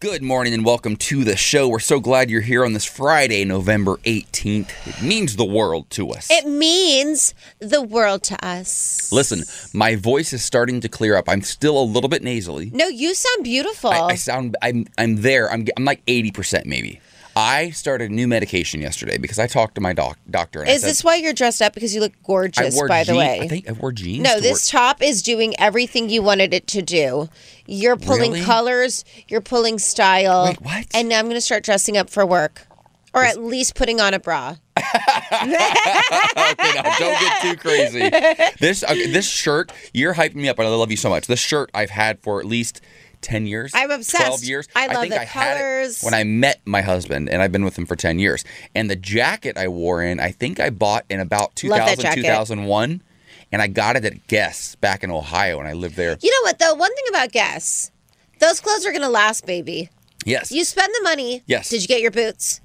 Good morning and welcome to the show. We're so glad you're here on this Friday, November 18th. It means the world to us. It means the world to us. Listen, my voice is starting to clear up. I'm still a little bit nasally. No, you sound beautiful. I'm there. I'm like 80% maybe. I started new medication yesterday because I talked to my doctor. And I said, this why you're dressed up? Because you look gorgeous, by the way. I think I wore jeans. No, this top is doing everything you wanted it to do. You're pulling colors. You're pulling style. Wait, what? And now I'm going to start dressing up for work. Or at least putting on a bra. Okay, no, don't get too crazy. This shirt, you're hyping me up and I love you so much. This shirt I've had for at least 10 years. I'm obsessed. 12 years. I love the colors. When I met my husband, and I've been with him for 10 years, and the jacket I wore in, I think I bought in about 2000, 2001, and I got it at Guess back in Ohio, and I lived there. You know what, though? One thing about Guess, those clothes are going to last, baby. Yes. You spend the money. Yes. Did you get your boots?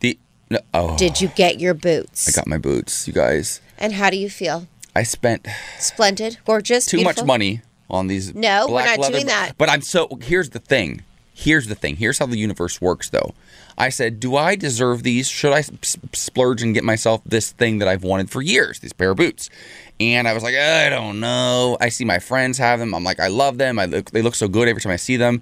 Did you get your boots? I got my boots, you guys. And how do you feel? I spent... Splendid, gorgeous, beautiful. Much money. On these no, black we're not leather, doing that. But I'm so. Here's the thing. Here's how the universe works, though. I said, do I deserve these? Should I splurge and get myself this thing that I've wanted for years? These pair of boots. And I was like, I don't know. I see my friends have them. I'm like, I love them. They look so good every time I see them.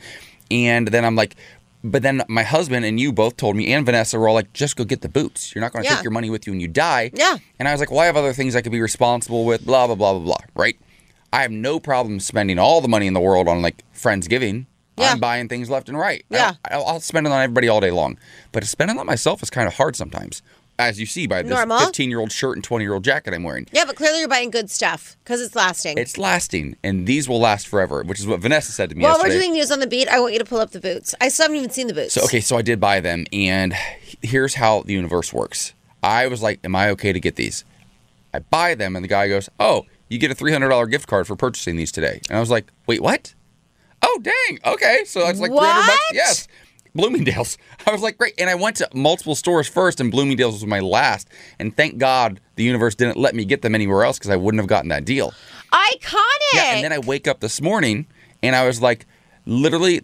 And then I'm like, but then my husband and you both told me, and Vanessa were all like, just go get the boots. You're not going to take your money with you when you die. Yeah. And I was like, well, I have other things I could be responsible with. Blah blah blah blah blah. Right. I have no problem spending all the money in the world on, like, Friendsgiving. Yeah. I'm buying things left and right. Yeah. I'll spend it on everybody all day long. But to spend it on myself is kind of hard sometimes, as you see by this 15-year-old shirt and 20-year-old jacket I'm wearing. Yeah, but clearly you're buying good stuff because it's lasting. It's lasting, and these will last forever, which is what Vanessa said to me yesterday. While we're doing news on the beat, I want you to pull up the boots. I still haven't even seen the boots. So I did buy them, and here's how the universe works. I was like, am I okay to get these? I buy them, and the guy goes, oh, you get a $300 gift card for purchasing these today. And I was like, wait, what? Oh, dang. Okay. So that's like $300. Yes. Bloomingdale's. I was like, great. And I went to multiple stores first, and Bloomingdale's was my last. And thank God the universe didn't let me get them anywhere else because I wouldn't have gotten that deal. Iconic. Yeah. And then I wake up this morning and I was like, literally,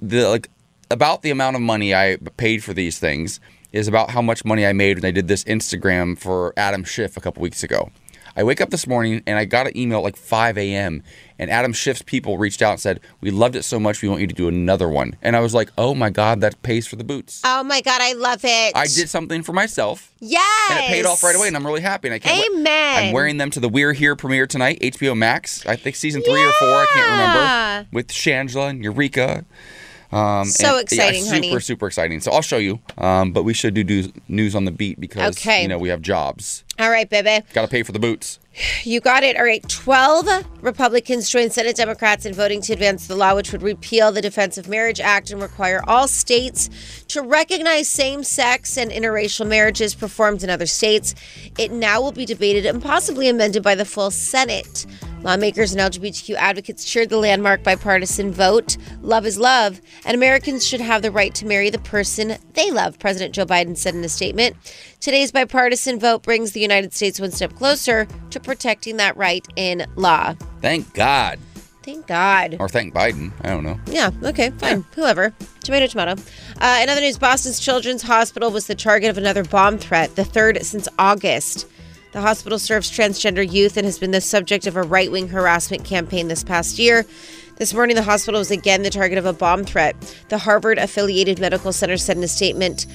about the amount of money I paid for these things is about how much money I made when I did this Instagram for Adam Schiff a couple weeks ago. I wake up this morning, and I got an email at like 5 a.m., and Adam Schiff's people reached out and said, we loved it so much, we want you to do another one. And I was like, oh, my God, that pays for the boots. Oh, my God, I love it. I did something for myself. Yes. And it paid off right away, and I'm really happy. And I can't wait. I'm wearing them to the We're Here premiere tonight, HBO Max, I think season 3 or 4, I can't remember, with Shangela and Eureka. So exciting, honey. Super exciting. So I'll show you. But we should do news on the beat because, we have jobs. All right, baby. Got to pay for the boots. You got it. All right. 12 Republicans joined Senate Democrats in voting to advance the law, which would repeal the Defense of Marriage Act and require all states to recognize same-sex and interracial marriages performed in other states. It now will be debated and possibly amended by the full Senate. Lawmakers and LGBTQ advocates cheered the landmark bipartisan vote. Love is love, and Americans should have the right to marry the person they love, President Joe Biden said in a statement. Today's bipartisan vote brings the United States one step closer to protecting that right in law. Thank God. Thank God. Or thank Biden. I don't know. Yeah, okay, fine. Yeah. Whoever. Tomato, tomato. In other news, Boston Children's Hospital was the target of another bomb threat, the third since August. The hospital serves transgender youth and has been the subject of a right-wing harassment campaign this past year. This morning, the hospital was again the target of a bomb threat. The Harvard-affiliated medical center said in a statement,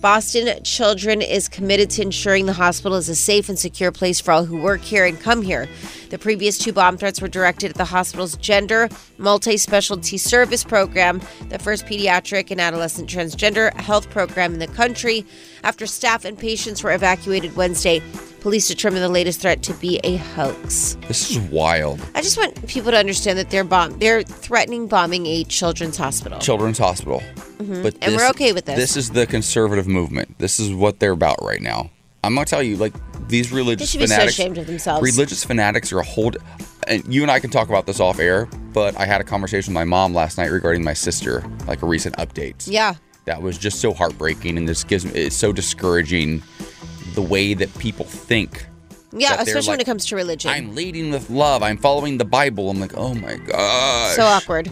Boston Children is committed to ensuring the hospital is a safe and secure place for all who work here and come here. The previous two bomb threats were directed at the hospital's Gender Multi-Specialty Service Program, the first pediatric and adolescent transgender health program in the country. After staff and patients were evacuated Wednesday, police determined the latest threat to be a hoax. This is wild. I just want people to understand that they're threatening bombing a children's hospital. Mm-hmm. But and we're okay with this. This is the conservative movement. This is what they're about right now. I'm going to tell you, like, these religious fanatics. They should be so ashamed of themselves. Religious fanatics are a whole... And you and I can talk about this off air, but I had a conversation with my mom last night regarding my sister, like a recent update. Yeah. That was just so heartbreaking, and this gives me... It's so discouraging the way that people think. Yeah, especially when it comes to religion. I'm leading with love. I'm following the Bible. I'm like, oh my gosh. So awkward.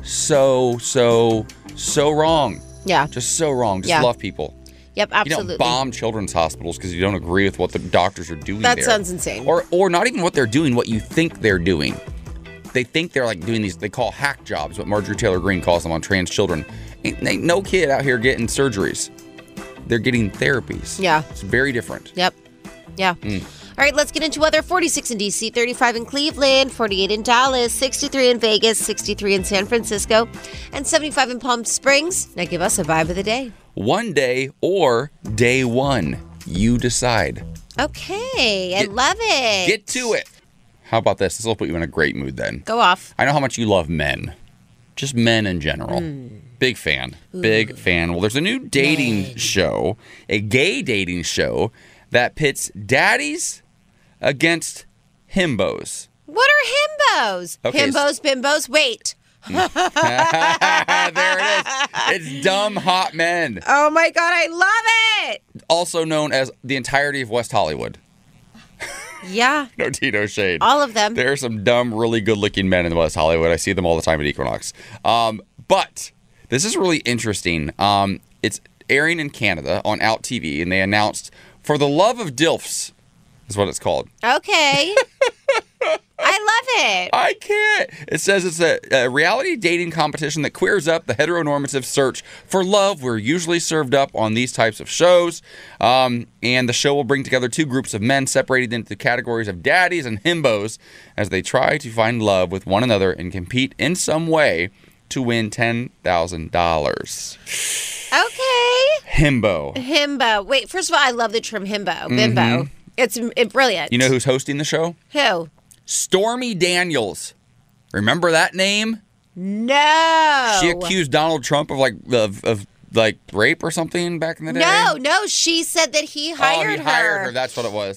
So wrong. Yeah. Just so wrong. Just love people. Yep, absolutely. You don't bomb children's hospitals because you don't agree with what the doctors are doing there. That sounds insane. Or not even what they're doing, what you think they're doing. They think they're like doing these, they call hack jobs, what Marjorie Taylor Greene calls them on trans children. Ain't no kid out here getting surgeries. They're getting therapies. Yeah. It's very different. Yep. Yeah. Mm. All right, let's get into weather. 46 in D.C., 35 in Cleveland, 48 in Dallas, 63 in Vegas, 63 in San Francisco, and 75 in Palm Springs. Now give us a vibe of the day. One day or day one. You decide. Okay, I love it. Get to it. How about this? This will put you in a great mood then. Go off. I know how much you love men. Just men in general. Mm. Big fan. Ooh. Big fan. Well, there's a new dating show, a gay dating show, that pits daddies against himbos. What are himbos? Okay, himbos, bimbos, wait. There it is. It's dumb, hot men. Oh, my God. I love it. Also known as the entirety of West Hollywood. Yeah. No tea, no shade. All of them. There are some dumb, really good-looking men in West Hollywood. I see them all the time at Equinox. But this is really interesting. It's airing in Canada on Out TV, and they announced For the Love of Dilfs is what it's called. Okay. I love it. I can't. It says it's a reality dating competition that queers up the heteronormative search for love. We're usually served up on these types of shows. And the show will bring together two groups of men separated into the categories of daddies and himbos as they try to find love with one another and compete in some way to win $10,000. Okay. Himbo. Wait, first of all, I love the term himbo. Bimbo. Mm-hmm. It's brilliant. You know who's hosting the show? Who? Stormy Daniels. Remember that name? No. She accused Donald Trump of rape or something back in the day? No. She said that he hired her. Oh, he hired her. That's what it was.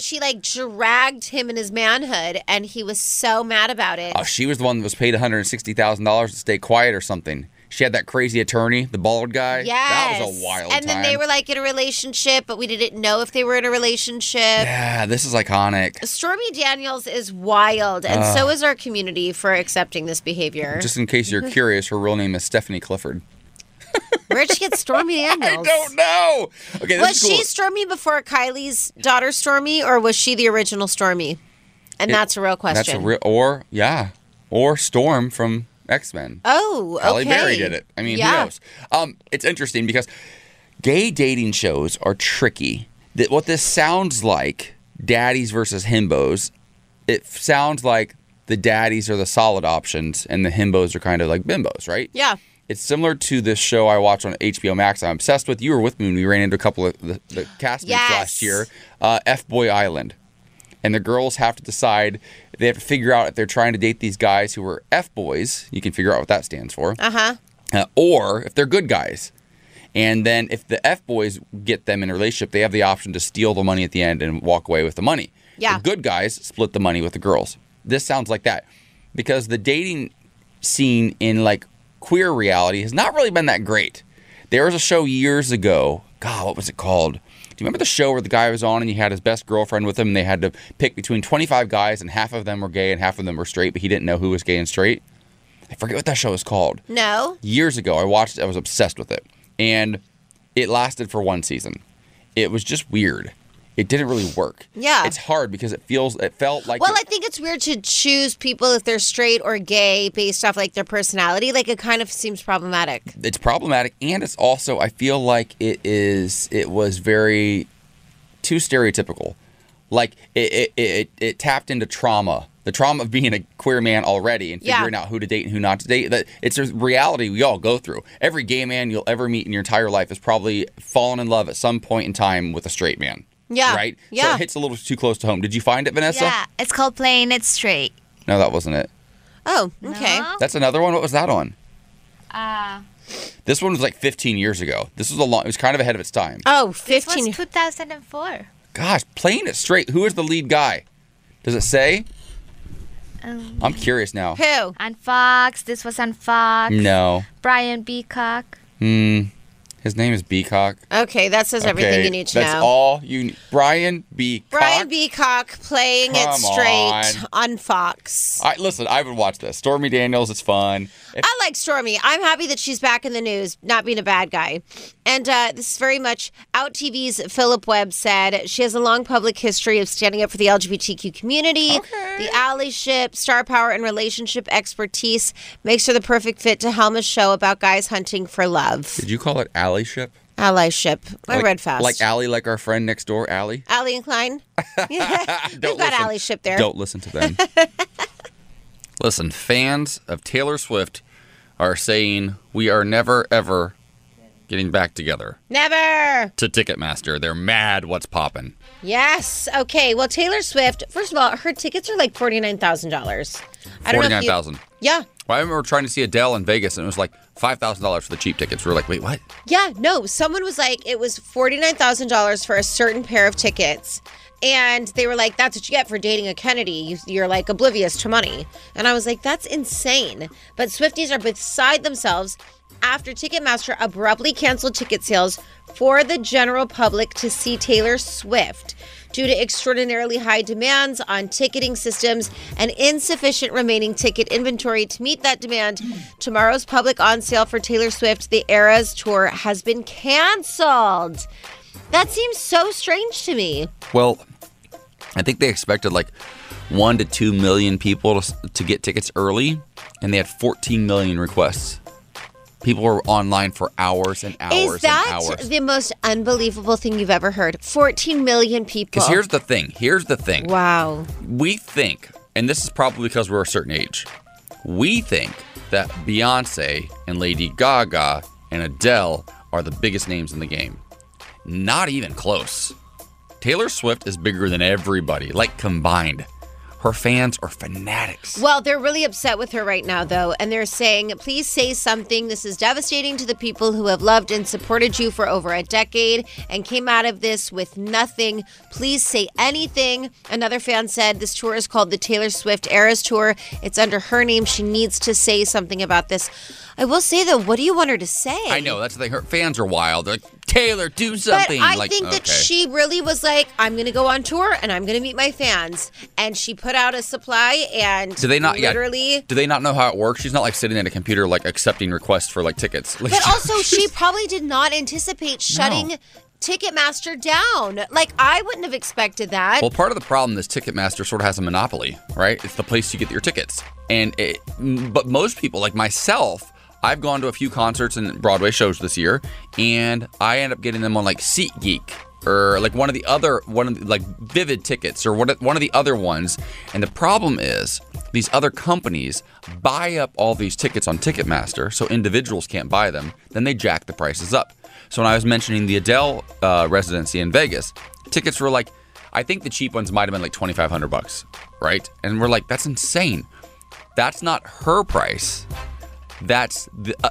She dragged him in his manhood, and he was so mad about it. Oh, she was the one that was paid $160,000 to stay quiet or something. She had that crazy attorney, the bald guy. Yeah. That was a wild time. And then they were in a relationship, but we didn't know if they were in a relationship. Yeah, this is iconic. Stormy Daniels is wild, and so is our community for accepting this behavior. Just in case you're curious, her real name is Stephanie Clifford. Where'd she get Stormy Daniels? I don't know. Okay, this is cool. Was she Stormy before Kylie's daughter Stormy, or was she the original Stormy? And that's a real question. Or Storm from X-Men. Oh, okay. Halle Berry did it. I mean, who knows? It's interesting because gay dating shows are tricky. What this sounds like, daddies versus himbos, it sounds like the daddies are the solid options and the himbos are kind of like bimbos, right? Yeah. It's similar to this show I watch on HBO Max I'm obsessed with. You were with me when we ran into a couple of the castmates last year. F-Boy Island. And the girls have to decide, they have to figure out if they're trying to date these guys who are F-Boys. You can figure out what that stands for. Uh-huh. Or if they're good guys. And then if the F-Boys get them in a relationship, they have the option to steal the money at the end and walk away with the money. Yeah. The good guys split the money with the girls. This sounds like that. Because the dating scene in queer reality has not really been that great. There was a show years ago. God, what was it called? Do you remember the show where the guy was on and he had his best girlfriend with him and they had to pick between 25 guys and half of them were gay and half of them were straight, but he didn't know who was gay and straight? I forget what that show was called. No. Years ago, I watched it. I was obsessed with it. And it lasted for one season. It was just weird. it didn't really work. Yeah. It's hard because it felt like... Well, I think it's weird to choose people if they're straight or gay based off like their personality. Like it kind of seems problematic. It's problematic, and it's also, I feel like it was very too stereotypical. Like it tapped into trauma. The trauma of being a queer man already and figuring out who to date and who not to date. That it's a reality we all go through. Every gay man you'll ever meet in your entire life has probably fallen in love at some point in time with a straight man. Yeah. Right? Yeah. So it hits a little too close to home. Did you find it, Vanessa? Yeah. It's called Playing It Straight. No, that wasn't it. Oh, okay. No. That's another one? What was that on? This one was like 15 years ago. This was it was kind of ahead of its time. Oh, 15. This was 2004. Gosh, Playing It Straight. Who is the lead guy? Does it say? I'm curious now. Who? On Fox. This was on Fox. No. Brian Beacock. His name is Beacock. Okay, that says everything you need to know. That's all you need. Brian Beacock. Brian Beacock Playing It Straight on Fox. Listen, I would watch this. Stormy Daniels, it's fun. I like Stormy. I'm happy that she's back in the news, not being a bad guy. And this is very much Out TV's Philip Webb said she has a long public history of standing up for the LGBTQ community. Okay. The allyship, star power, and relationship expertise makes her the perfect fit to helm a show about guys hunting for love. Did you call it allyship? Allyship. I read fast. Like Allie, like our friend next door, Allie. Allie and Klein. Yeah. We've got allyship there. Don't listen to them. Listen, fans of Taylor Swift are saying we are never, ever getting back together. Never! To Ticketmaster. They're mad. What's poppin'? Yes. Okay. Well, Taylor Swift, first of all, her tickets are like $49,000. $49,000. Yeah. Well, I remember trying to see Adele in Vegas, and it was like $5,000 for the cheap tickets. We were like, wait, what? Yeah, no. Someone was like, it was $49,000 for a certain pair of tickets. And they were like, that's what you get for dating a Kennedy. You're like oblivious to money. And I was like, that's insane. But Swifties are beside themselves after Ticketmaster abruptly canceled ticket sales for the general public to see Taylor Swift due to extraordinarily high demands on ticketing systems and insufficient remaining ticket inventory to meet that demand. Tomorrow's public on sale for Taylor Swift, the Eras Tour, has been canceled. That seems so strange to me. Well, I think they expected like 1 to 2 million people to get tickets early, and they had 14 million requests. People were online for hours and hours and hours. Is that the most unbelievable thing you've ever heard? 14 million people. Because here's the thing. Wow. We think, and this is probably because we're a certain age, we think that Beyonce and Lady Gaga and Adele are the biggest names in the game. Not even close. Taylor Swift is bigger than everybody, like combined. Her fans are fanatics. Well, they're really upset with her right now, though. And they're saying, please say something. This is devastating to the people who have loved and supported you for over a decade and came out of this with nothing. Please say anything. Another fan said, this tour is called the Taylor Swift Eras Tour. It's under her name. She needs to say something about this. I will say, though, what do you want her to say? I know. That's the thing. Her fans are wild. They're like, Taylor, do something. But I think that she really was like, I'm going to go on tour and I'm going to meet my fans. And she put out a supply and do they not know how it works? She's not like sitting at a computer like accepting requests for like tickets. Like, but also she probably did not anticipate shutting Ticketmaster down. Like, I wouldn't have expected that. Well, part of the problem is Ticketmaster sort of has a monopoly, right? It's the place you get your tickets. But most people, like myself, I've gone to a few concerts and Broadway shows this year, and I end up getting them on like SeatGeek or like one of the Vivid tickets or one of the other ones. And the problem is these other companies buy up all these tickets on Ticketmaster so individuals can't buy them. Then they jack the prices up. So when I was mentioning the Adele residency in Vegas, tickets were like, I think the cheap ones might have been like $2,500, right? And we're like, that's insane. That's not her price. That's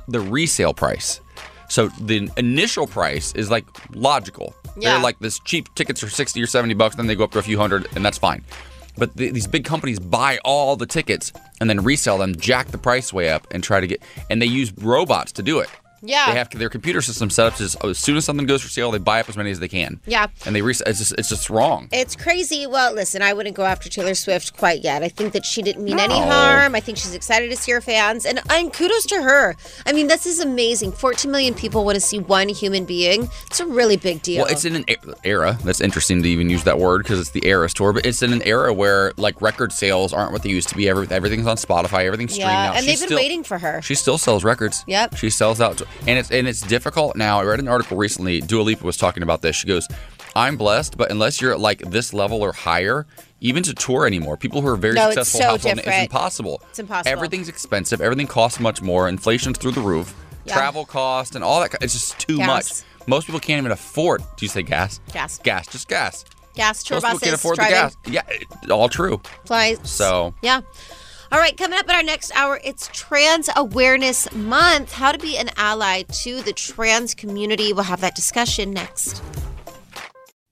the resale price. So the initial price is like logical. Yeah. They're like, this cheap tickets are $60 or $70, then they go up to a few hundred, and that's fine. But these big companies buy all the tickets and then resell them, jack the price way up, and try to get, and they use robots to do it. Yeah. They have to, their computer system set up is as soon as something goes for sale, they buy up as many as they can. Yeah. And they it's just wrong. It's crazy. Well, listen, I wouldn't go after Taylor Swift quite yet. I think that she didn't mean any harm. I think she's excited to see her fans. And kudos to her. I mean, this is amazing. 14 million people want to see one human being. It's a really big deal. Well, it's in an era. That's interesting to even use that word because it's the Eras Tour. But it's in an era where, like, record sales aren't what they used to be. Everything's on Spotify. Everything's streaming out. And they've been waiting for her. She still sells records. Yep. She sells out. And it's difficult now. I read an article recently. Dua Lipa was talking about this. She goes, I'm blessed, but unless you're at like this level or higher, even to tour anymore, people who are very successful, it's impossible. It's impossible. Everything's expensive. Everything costs much more. Inflation's through the roof. Yeah. Travel cost and all that. It's just too much. Most people can't even afford. Do you say gas? Gas. Just gas. Gas. Tour buses. Most people can't afford the gas. Yeah. All true. Flights. So. Yeah. All right, coming up in our next hour, it's Trans Awareness Month. How to be an ally to the trans community. We'll have that discussion next.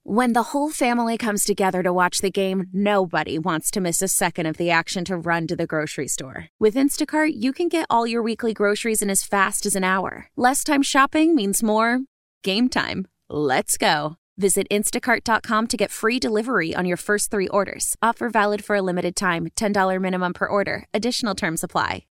When the whole family comes together to watch the game, nobody wants to miss a second of the action to run to the grocery store. With Instacart, you can get all your weekly groceries in as fast as an hour. Less time shopping means more game time. Let's go. Visit instacart.com to get free delivery on your first 3 orders. Offer valid for a limited time. $10 minimum per order. Additional terms apply.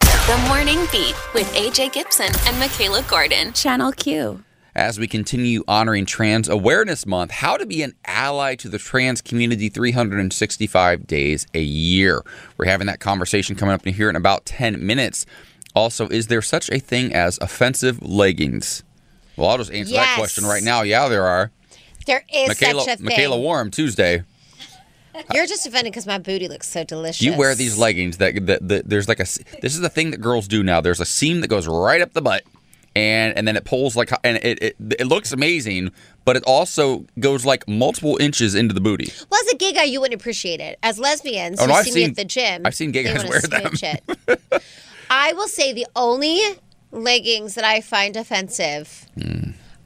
The Morning Beat with AJ Gibson and Michaela Gordon. Channel Q. As we continue honoring Trans Awareness Month, how to be an ally to the trans community 365 days a year. We're having that conversation coming up here in about 10 minutes. Also, is there such a thing as offensive leggings? Well, I'll just answer that question right now. Yeah, there are. There is such a thing. Michaela Warm, Tuesday. You're just offended because my booty looks so delicious. You wear these leggings that there's like a, this is the thing that girls do now. There's a seam that goes right up the butt, and then it pulls like, and it looks amazing, but it also goes like multiple inches into the booty. Well, as a gay guy, you wouldn't appreciate it. As lesbians, me at the gym. I've seen gay guys wear them. It. I will say the only leggings that I find offensive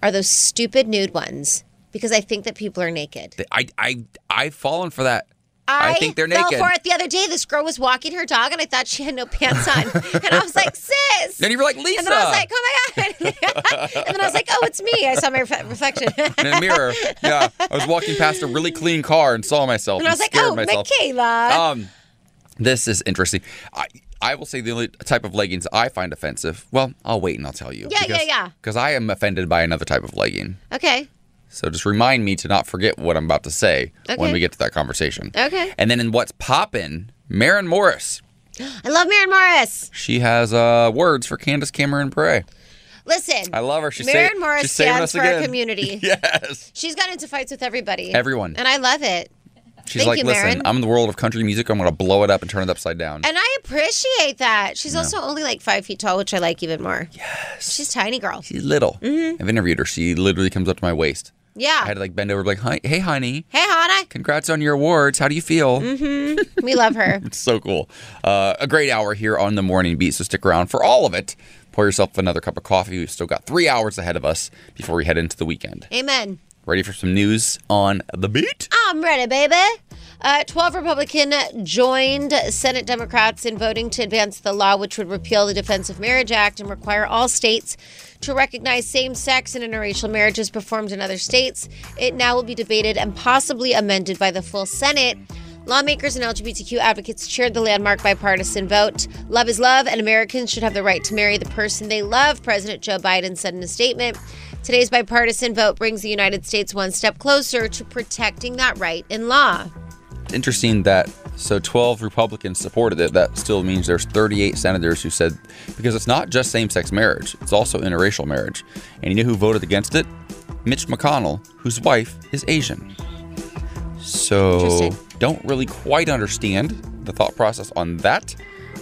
are those stupid nude ones. Because I think that people are naked. I've fallen for that. I think they're naked. I fell for it the other day. This girl was walking her dog, and I thought she had no pants on. And I was like, sis. And you were like, Lisa. And then I was like, oh, my God. And then I was like, oh, it's me. I saw my reflection. In the mirror. Yeah. I was walking past a really clean car and saw myself. And I was like, oh, Michaela. This is interesting. I will say the only type of leggings I find offensive. Well, I'll wait and I'll tell you. Yeah. Because I am offended by another type of legging. Okay. So just remind me to not forget what I'm about to say when we get to that conversation. Okay. And then in What's Poppin', Maren Morris. I love Maren Morris. She has words for Candace Cameron Bure. Listen. I love her. Maren Morris stands for our community. Yes. She's gotten into fights with everybody. Everyone. And I love it. She's Maren. I'm in the world of country music. I'm going to blow it up and turn it upside down. And I appreciate that. She's also only like 5 feet tall, which I like even more. Yes. She's a tiny girl. She's little. Mm-hmm. I've interviewed her. She literally comes up to my waist. Yeah. I had to bend over and be like, hey, honey. Hey, Hannah. Congrats on your awards. How do you feel? Mm-hmm. We love her. It's so cool. A great hour here on The Morning Beat, so stick around for all of it. Pour yourself another cup of coffee. We've still got 3 hours ahead of us before we head into the weekend. Amen. Ready for some news on the beat? I'm ready, baby. 12 Republicans joined Senate Democrats in voting to advance the law which would repeal the Defense of Marriage Act and require all states to recognize same-sex and interracial marriages performed in other states. It now will be debated and possibly amended by the full Senate. Lawmakers and LGBTQ advocates cheered the landmark bipartisan vote. Love is love, and Americans should have the right to marry the person they love, President Joe Biden said in a statement. Today's bipartisan vote brings the United States one step closer to protecting that right in law. Interesting that, so 12 Republicans supported it. That still means there's 38 senators who said, because it's not just same-sex marriage, it's also interracial marriage. And you know who voted against it? Mitch McConnell, whose wife is Asian. So don't really quite understand the thought process on that.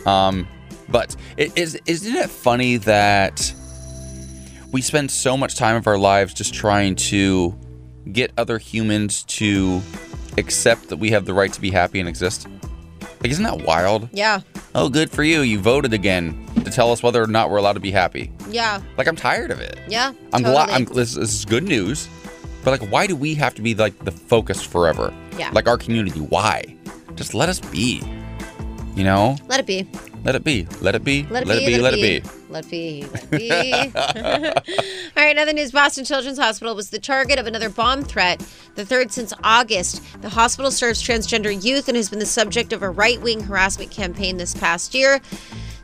But isn't it funny that we spend so much time of our lives just trying to get other humans to accept that we have the right to be happy and exist? Like, isn't that wild? Yeah. Oh, good for you. You voted again to tell us whether or not we're allowed to be happy. Yeah. Like, I'm tired of it. Yeah. I'm glad. This is good news. But, like, why do we have to be, like, the focus forever? Yeah. Like, our community, why? Just let us be, you know? Let it be. Let it be. Let it be. Let it be. Let it be. Let it be. Let it be. All right, another news. Boston Children's Hospital was the target of another bomb threat, the third since August. The hospital serves transgender youth and has been the subject of a right-wing harassment campaign this past year.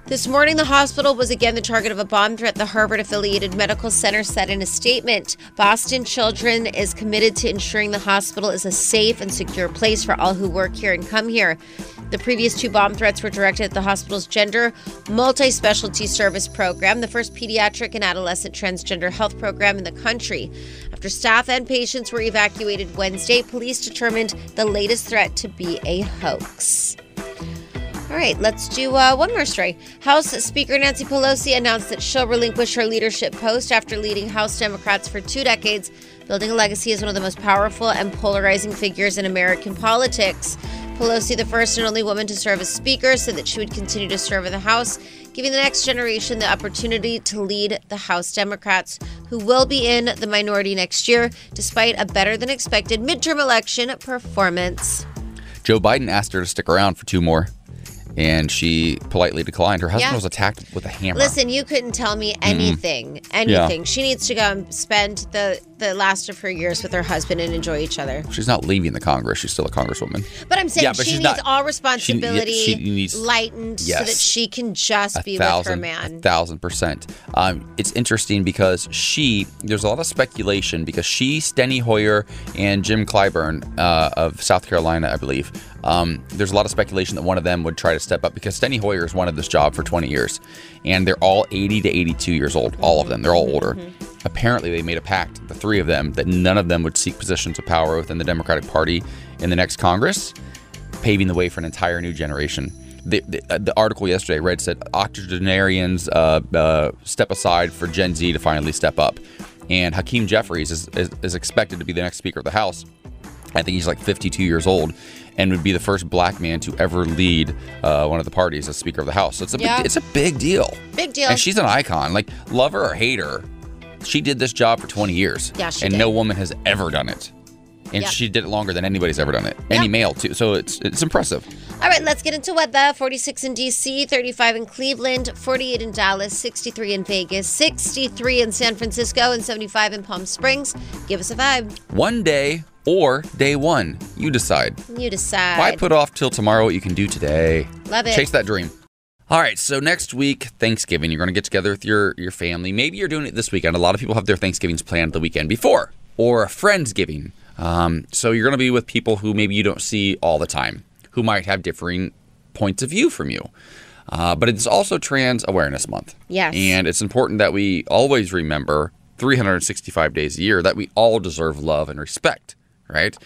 This morning, the hospital was again the target of a bomb threat, the Harvard-affiliated medical center said in a statement. Boston Children is committed to ensuring the hospital is a safe and secure place for all who work here and come here. The previous two bomb threats were directed at the hospital's Gender Multi-Specialty Service Program, the first pediatric and adolescent transgender health program in the country. After staff and patients were evacuated Wednesday, police determined the latest threat to be a hoax. All right, let's do one more story. House Speaker Nancy Pelosi announced that she'll relinquish her leadership post after leading House Democrats for 2 decades, building a legacy as one of the most powerful and polarizing figures in American politics. Pelosi, the first and only woman to serve as Speaker, said that she would continue to serve in the House, giving the next generation the opportunity to lead the House Democrats, who will be in the minority next year, despite a better-than-expected midterm election performance. Joe Biden asked her to stick around for 2 more. And she politely declined. Her husband was attacked with a hammer. Listen, you couldn't tell me anything. Anything. Yeah. She needs to go and spend the last of her years with her husband and enjoy each other. She's not leaving the Congress. She's still a congresswoman. But I'm saying she needs all responsibility she needs, lightened so that she can just be with her man. 1,000%. It's interesting because there's a lot of speculation because Steny Hoyer, and Jim Clyburn of South Carolina, I believe, there's a lot of speculation that one of them would try to step up because Steny Hoyer has wanted this job for 20 years. And they're all 80 to 82 years old, all of them. They're all older. Mm-hmm. Apparently, they made a pact, the 3 of them, that none of them would seek positions of power within the Democratic Party in the next Congress, paving the way for an entire new generation. The article yesterday I read said octogenarians step aside for Gen Z to finally step up. And Hakeem Jeffries is expected to be the next Speaker of the House. I think he's like 52 years old. And would be the first black man to ever lead one of the parties as Speaker of the House. So it's a big deal. Big deal. And she's an icon. Like, love her or hate her, she did this job for 20 years. Yeah, she did. No woman has ever done it. And she did it longer than anybody's ever done it. Yep. Any male, too. So it's impressive. All right, let's get into weather. 46 in D.C., 35 in Cleveland, 48 in Dallas, 63 in Vegas, 63 in San Francisco, and 75 in Palm Springs. Give us a vibe. One day or day one. You decide. You decide. Why put off till tomorrow what you can do today? Love it. Chase that dream. All right, so next week, Thanksgiving, you're going to get together with your family. Maybe you're doing it this weekend. A lot of people have their Thanksgivings planned the weekend before or a Friendsgiving. So you're going to be with people who maybe you don't see all the time, who might have differing points of view from you. But it's also Trans Awareness Month. Yes. And it's important that we always remember 365 days a year that we all deserve love and respect, right?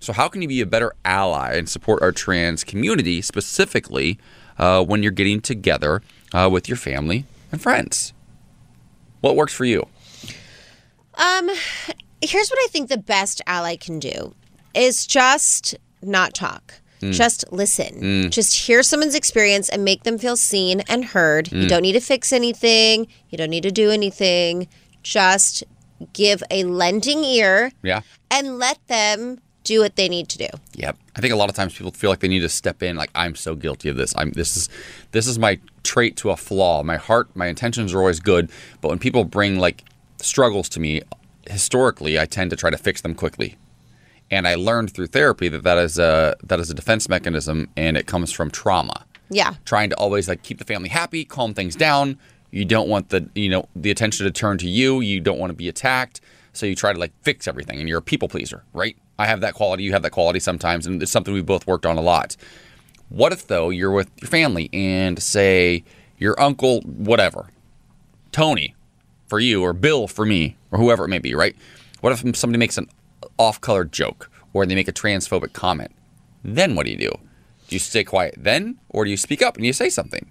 So how can you be a better ally and support our trans community specifically when you're getting together with your family and friends? What works for you? Here's what I think the best ally can do is just not talk. Just listen. Just hear someone's experience and make them feel seen and heard. You don't need to fix anything. You don't need to do anything. Just give a lending ear and let them do what they need to do. Yep. I think a lot of times people feel like they need to step in like, I'm so guilty of this. This is my trait to a flaw. My intentions are always good. But when people bring like struggles to me, historically, I tend to try to fix them quickly. And I learned through therapy that is a defense mechanism, and it comes from trauma. Yeah. Trying to always keep the family happy, calm things down. You don't want the attention to turn to you. You don't want to be attacked. So you try to fix everything, and you're a people pleaser, right? I have that quality. You have that quality sometimes, and it's something we both worked on a lot. What if, though, you're with your family and, say, your uncle, whatever, Tony for you or Bill for me or whoever it may be, right? What if somebody makes an off-color joke or they make a transphobic comment? Then what do? Do you stay quiet then, or do you speak up and you say something?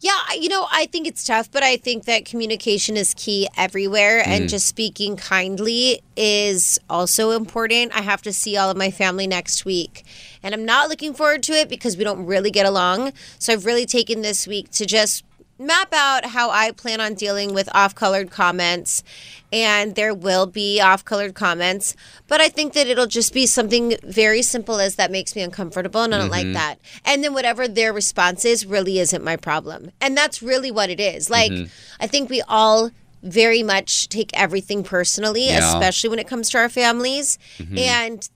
Yeah, I think it's tough, but I think that communication is key everywhere, and just speaking kindly is also important. I have to see all of my family next week, and I'm not looking forward to it because we don't really get along. So I've really taken this week to just map out how I plan on dealing with off-colored comments, and there will be off-colored comments, but I think that it'll just be something very simple as that makes me uncomfortable, and I don't like that. And then whatever their response is really isn't my problem. And that's really what it is. I think we all very much take everything personally, especially when it comes to our families, and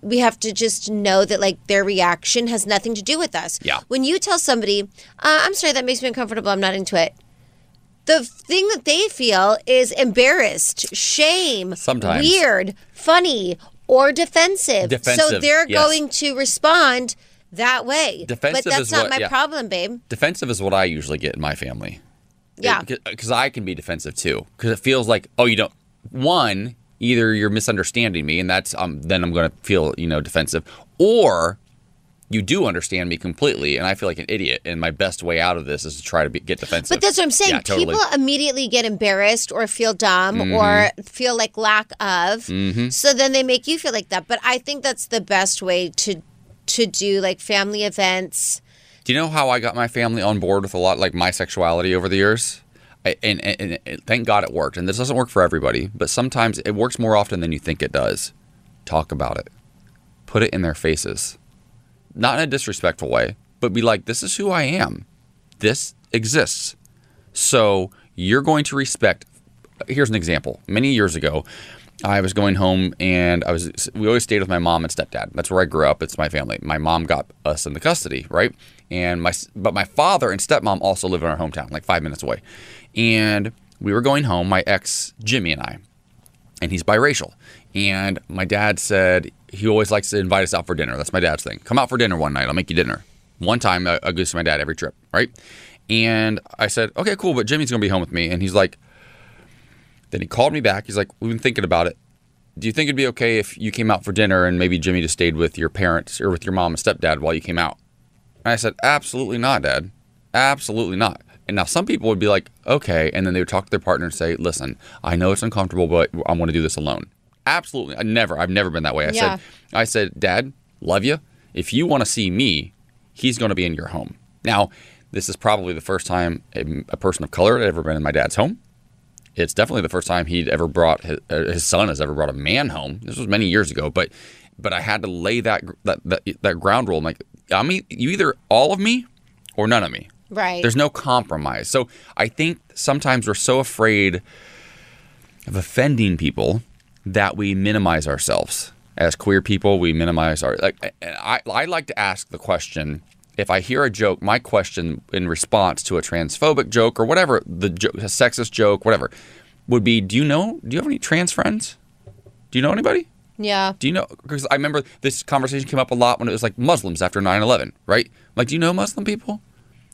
we have to just know that, their reaction has nothing to do with us. Yeah. When you tell somebody, I'm sorry, that makes me uncomfortable, I'm not into it, the thing that they feel is embarrassed, shame, sometimes weird, funny, or defensive. So they're going to respond that way. Defensive, but that's not my problem, babe. Defensive is what I usually get in my family. Yeah. Because I can be defensive, too. Because it feels like, oh, you don't. One, either you're misunderstanding me, and that's then I'm going to feel defensive, or you do understand me completely, and I feel like an idiot. And my best way out of this is to try to get defensive. But that's what I'm saying. Yeah, totally. People immediately get embarrassed or feel dumb or feel like lack of. So then they make you feel like that. But I think that's the best way to do family events. Do you know how I got my family on board with a lot my sexuality over the years? And thank God it worked. And this doesn't work for everybody, but sometimes it works more often than you think it does. Talk about it. Put it in their faces. Not in a disrespectful way, but be like, this is who I am. This exists. So you're going to respect. Here's an example. Many years ago, I was going home, and we always stayed with my mom and stepdad. That's where I grew up. It's my family. My mom got us into custody, right? But my father and stepmom also live in our hometown, 5 minutes away. And we were going home, my ex, Jimmy, and I. And he's biracial. And my dad said he always likes to invite us out for dinner. That's my dad's thing. Come out for dinner one night. I'll make you dinner. One time, I go to my dad every trip, right? And I said, okay, cool, but Jimmy's going to be home with me. And he's like, then he called me back. He's like, we've been thinking about it. Do you think it'd be okay if you came out for dinner and maybe Jimmy just stayed with your parents or with your mom and stepdad while you came out? And I said, absolutely not, Dad. Absolutely not. And now some people would be like, okay. And then they would talk to their partner and say, listen, I know it's uncomfortable, but I want to do this alone. Absolutely. I've never been that way. I said, Dad, love you. If you want to see me, he's going to be in your home. Now, this is probably the first time a person of color had ever been in my dad's home. It's definitely the first time he'd ever brought his son has ever brought a man home. This was many years ago, but I had to lay that ground rule. I'm like, I mean, you either all of me or none of me. Right. There's no compromise. So I think sometimes we're so afraid of offending people that we minimize ourselves. As queer people, we minimize our. I like to ask the question. If I hear a joke, my question in response to a transphobic joke or whatever, a sexist joke, whatever, would be, do you have any trans friends? Do you know anybody? Yeah. Do you know? Because I remember this conversation came up a lot when it was Muslims after 9/11, right? Do you know Muslim people?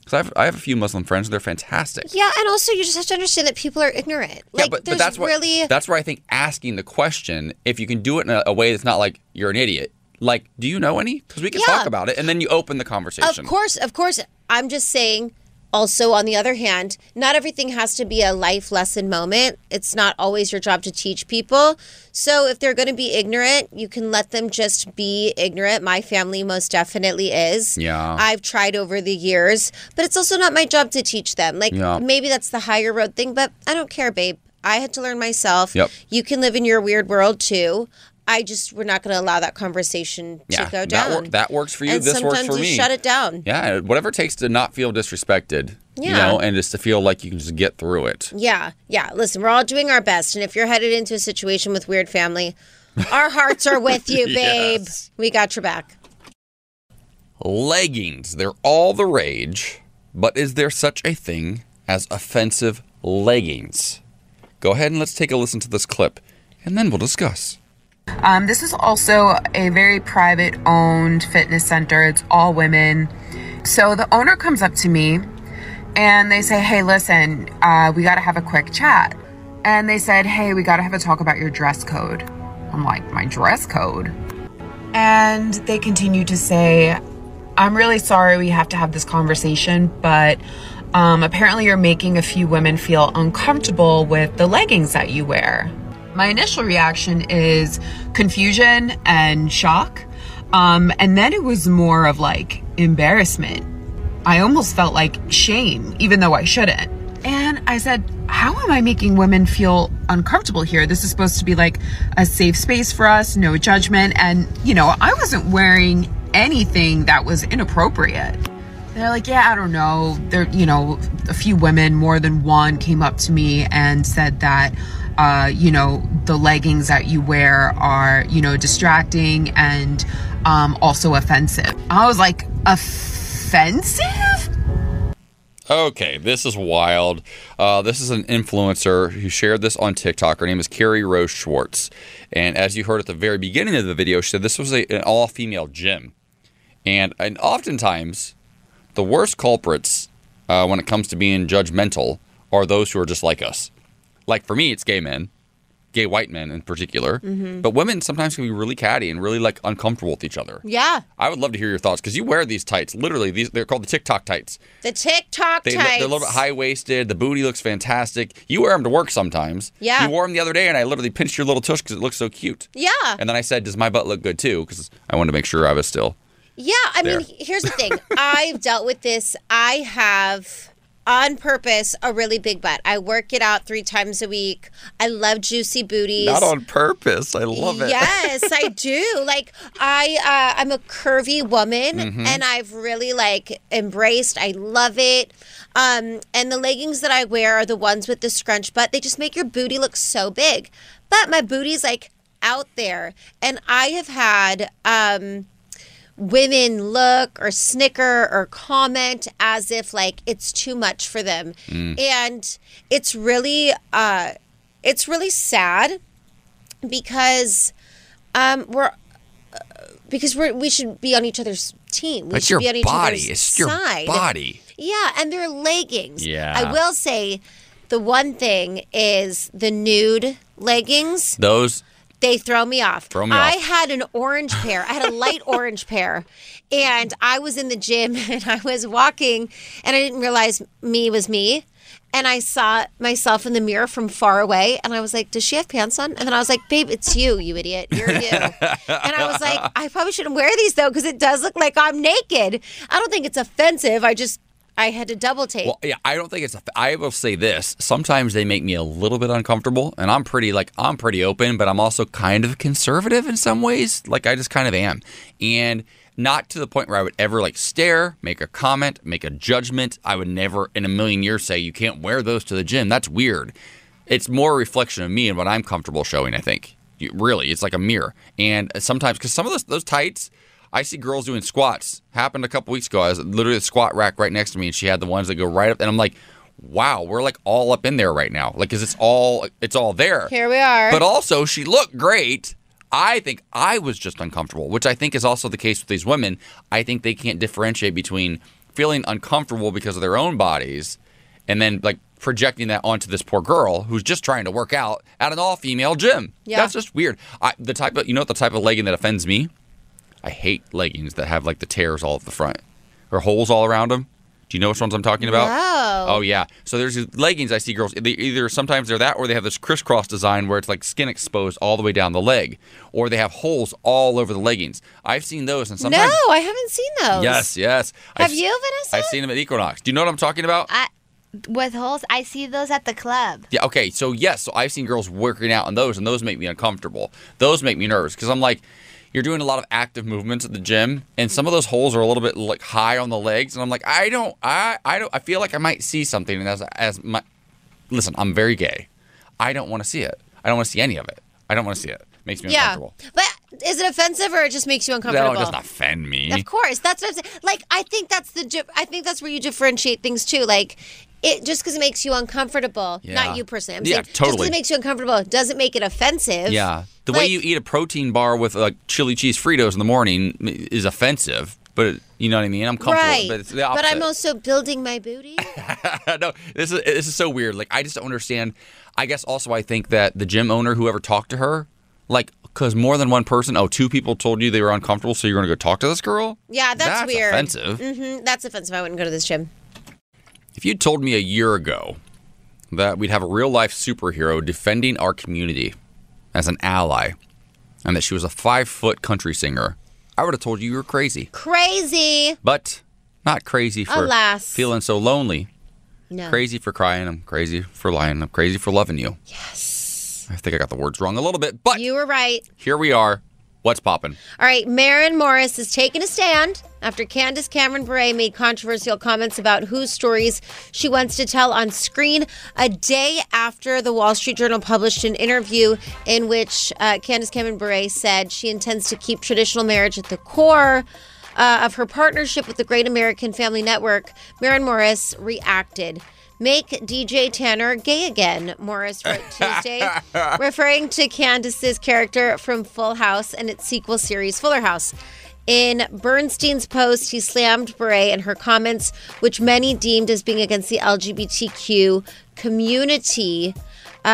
Because I have a few Muslim friends. They're fantastic. Yeah, and also you just have to understand that people are ignorant. But that's really... That's where I think asking the question, if you can do it in a way that's not you're an idiot, do you know any? Because we can talk about it, and then you open the conversation. Of course. I'm just saying, also, on the other hand, not everything has to be a life lesson moment. It's not always your job to teach people. So if they're going to be ignorant, you can let them just be ignorant. My family most definitely is. Yeah. I've tried over the years, but it's also not my job to teach them. Maybe that's the higher road thing, but I don't care, babe. I had to learn myself. Yep. You can live in your weird world, too. We're not going to allow that conversation to go down. That works for you. And this works for me. Sometimes you shut it down. Yeah, whatever it takes to not feel disrespected, and just to feel like you can just get through it. Yeah, yeah. Listen, we're all doing our best. And if you're headed into a situation with weird family, Our hearts are with you, babe. Yes. We got your back. Leggings. They're all the rage. But is there such a thing as offensive leggings? Go ahead and let's take a listen to this clip, and then we'll discuss. This is also a very private-owned fitness center. It's all women. So the owner comes up to me, and they say, hey, listen, we got to have a quick chat. And they said, hey, we got to have a talk about your dress code. I'm like, my dress code? And they continue to say, I'm really sorry we have to have this conversation, but apparently you're making a few women feel uncomfortable with the leggings that you wear. My initial reaction is confusion and shock. And then it was more of like embarrassment. I almost felt like shame, even though I shouldn't. And I said, how am I making women feel uncomfortable here? This is supposed to be like a safe space for us, no judgment. And, you know, I wasn't wearing anything that was inappropriate. They're like, yeah, I don't know. There, you know, a few women, more than one, came up to me and said that, you know, the leggings that you wear are, you know, distracting and also offensive. I was like, offensive? Okay, this is wild. This is an influencer who shared this on TikTok. Her name is Carrie Rose Schwartz. And as you heard at the very beginning of the video, she said this was an all-female gym. And oftentimes, the worst culprits when it comes to being judgmental are those who are just like us. Like for me, it's gay men, gay white men in particular. Mm-hmm. But women sometimes can be really catty and really like uncomfortable with each other. Yeah. I would love to hear your thoughts because you wear these tights. Literally, they're called the TikTok tights. The TikTok tights. They're a little bit high-waisted. The booty looks fantastic. You wear them to work sometimes. Yeah. You wore them the other day and I literally pinched your little tush because it looks so cute. Yeah. And then I said, does my butt look good too? Because I wanted to make sure I was still... Yeah, I mean, here's the thing. I've dealt with this. I have, on purpose, a really big butt. I work it out 3 times a week. I love juicy booties. Not on purpose. I love it. Yes, I do. Like, I'm a curvy woman, mm-hmm. and I've really, like, embraced. I love it. And the leggings that I wear are the ones with the scrunch butt. They just make your booty look so big. But my booty's, like, out there. And I have had... women look or snicker or comment as if like it's too much for them. And it's really sad because we should be on each other's team. We should be on each other's side. It's your body. Yeah, and their leggings. Yeah. I will say the one thing is the nude leggings. Those they throw me off. I had an orange pair. I had a light orange pair. And I was in the gym and I was walking and I didn't realize me was me. And I saw myself in the mirror from far away and I was like, does she have pants on? And then I was like, babe, it's you, you idiot. You're you. And I was like, I probably shouldn't wear these though because it does look like I'm naked. I don't think it's offensive. I had to double take. Well, yeah, I don't think it's... I will say this. Sometimes they make me a little bit uncomfortable, and I'm pretty open, but I'm also kind of conservative in some ways. Like, I just kind of am. And not to the point where I would ever, like, stare, make a comment, make a judgment. I would never in a million years say, you can't wear those to the gym. That's weird. It's more a reflection of me and what I'm comfortable showing, I think. Really, it's like a mirror. And sometimes... Because some of those tights... I see girls doing squats. Happened a couple weeks ago. I was literally a squat rack right next to me, and she had the ones that go right up. And I'm like, wow, we're like all up in there right now. Like, because it's all there. Here we are. But also, she looked great. I think I was just uncomfortable, which I think is also the case with these women. I think they can't differentiate between feeling uncomfortable because of their own bodies and then, like, projecting that onto this poor girl who's just trying to work out at an all-female gym. Yeah. That's just weird. You know what the type of legging that offends me? I hate leggings that have, like, the tears all at the front or holes all around them. Do you know which ones I'm talking about? No. Oh, yeah. So there's these leggings I see girls. They either sometimes they're that or they have this crisscross design where it's, like, skin exposed all the way down the leg. Or they have holes all over the leggings. I've seen those. And sometimes, no, I haven't seen those. Yes. Have you, Vanessa? I've seen them at Equinox. Do you know what I'm talking about? With holes? I see those at the club. Yeah, okay. So, yes. So I've seen girls working out on those, and those make me uncomfortable. Those make me nervous because I'm like... You're doing a lot of active movements at the gym, and some of those holes are a little bit like high on the legs, and I'm like, I feel like I might see something, and listen, I'm very gay. I don't want to see it. I don't want to see any of it. Makes me uncomfortable. But is it offensive or it just makes you uncomfortable? No, it doesn't offend me. Of course. That's what I'm saying. Like, I think that's the, I think that's where you differentiate things too. Like, it just because it makes you uncomfortable, not you personally. I'm saying, totally. Just because it makes you uncomfortable doesn't make it offensive. Yeah. The way you eat a protein bar with chili cheese Fritos in the morning is offensive. But you know what I mean? I'm comfortable. Right. But it's the opposite. But I'm also building my booty. No, this is so weird. Like, I just don't understand. I guess also I think that the gym owner, whoever talked to her, like, because more than one person, two people told you they were uncomfortable, so you're going to go talk to this girl? Yeah, that's weird. That's offensive. Mm-hmm. That's offensive. I wouldn't go to this gym. If you told me a year ago that we'd have a real-life superhero defending our community as an ally and that she was a 5-foot country singer, I would have told you were crazy. Crazy. But not crazy for feeling so lonely. No. Crazy for crying. I'm crazy for lying. I'm crazy for loving you. Yes. I think I got the words wrong a little bit, but you were right. Here we are. What's poppin'? All right. Maren Morris is taking a stand after Candace Cameron Bure made controversial comments about whose stories she wants to tell on screen a day after the Wall Street Journal published an interview in which Candace Cameron Bure said she intends to keep traditional marriage at the core of her partnership with the Great American Family Network. Maren Morris reacted. Make DJ Tanner gay again, Morris wrote Tuesday, referring to Candace's character from Full House and its sequel series, Fuller House. In Bernstein's post, he slammed Bure and her comments, which many deemed as being against the LGBTQ community.